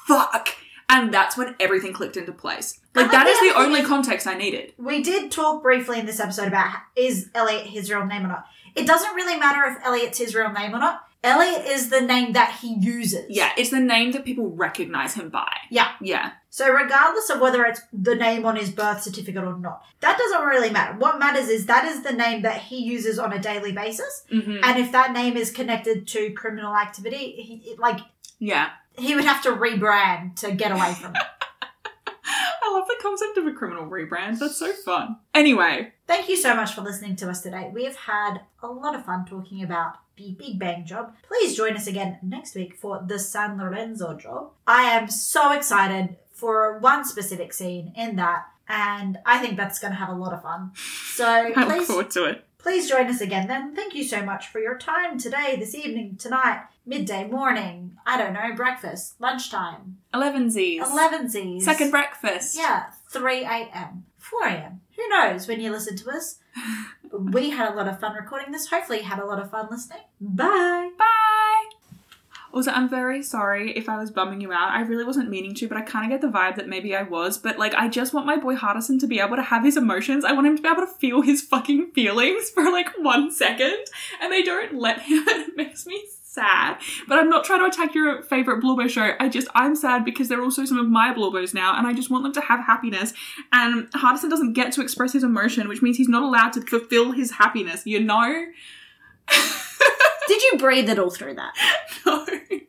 fuck. And that's when everything clicked into place. Like, that is the only context I needed. We did talk briefly in this episode about, is Elliot his real name or not? It doesn't really matter if Elliot's his real name or not. Elliot is the name that he uses. Yeah, it's the name that people recognise him by. Yeah. Yeah. So regardless of whether it's the name on his birth certificate or not, that doesn't really matter. What matters is that is the name that he uses on a daily basis. Mm-hmm. And if that name is connected to criminal activity, he, like... Yeah. He would have to rebrand to get away from it. I love the concept of a criminal rebrand. That's so fun. Anyway. Thank you so much for listening to us today. We have had a lot of fun talking about the Big Bang job. Please join us again next week for the San Lorenzo job. I am so excited for one specific scene in that, and I think that's going to have a lot of fun. So I please, look forward to it. Please join us again then. Thank you so much for your time today, this evening, tonight, midday, morning, I don't know, breakfast, lunchtime. eleven Z's. eleven Z's. Second breakfast. Yeah, three a.m. four a.m. Who knows when you listen to us? We had a lot of fun recording this. Hopefully you had a lot of fun listening. Bye. Bye. Also, I'm very sorry if I was bumming you out. I really wasn't meaning to, but I kind of get the vibe that maybe I was. But, like, I just want my boy Hardison to be able to have his emotions. I want him to be able to feel his fucking feelings for, like, one second. And they don't let him. It makes me sad. But I'm not trying to attack your favourite Blorbo show. I just, I'm sad because they're also some of my Blorbos now, and I just want them to have happiness. And Hardison doesn't get to express his emotion, which means he's not allowed to fulfill his happiness, you know? Did you breathe it all through that? No.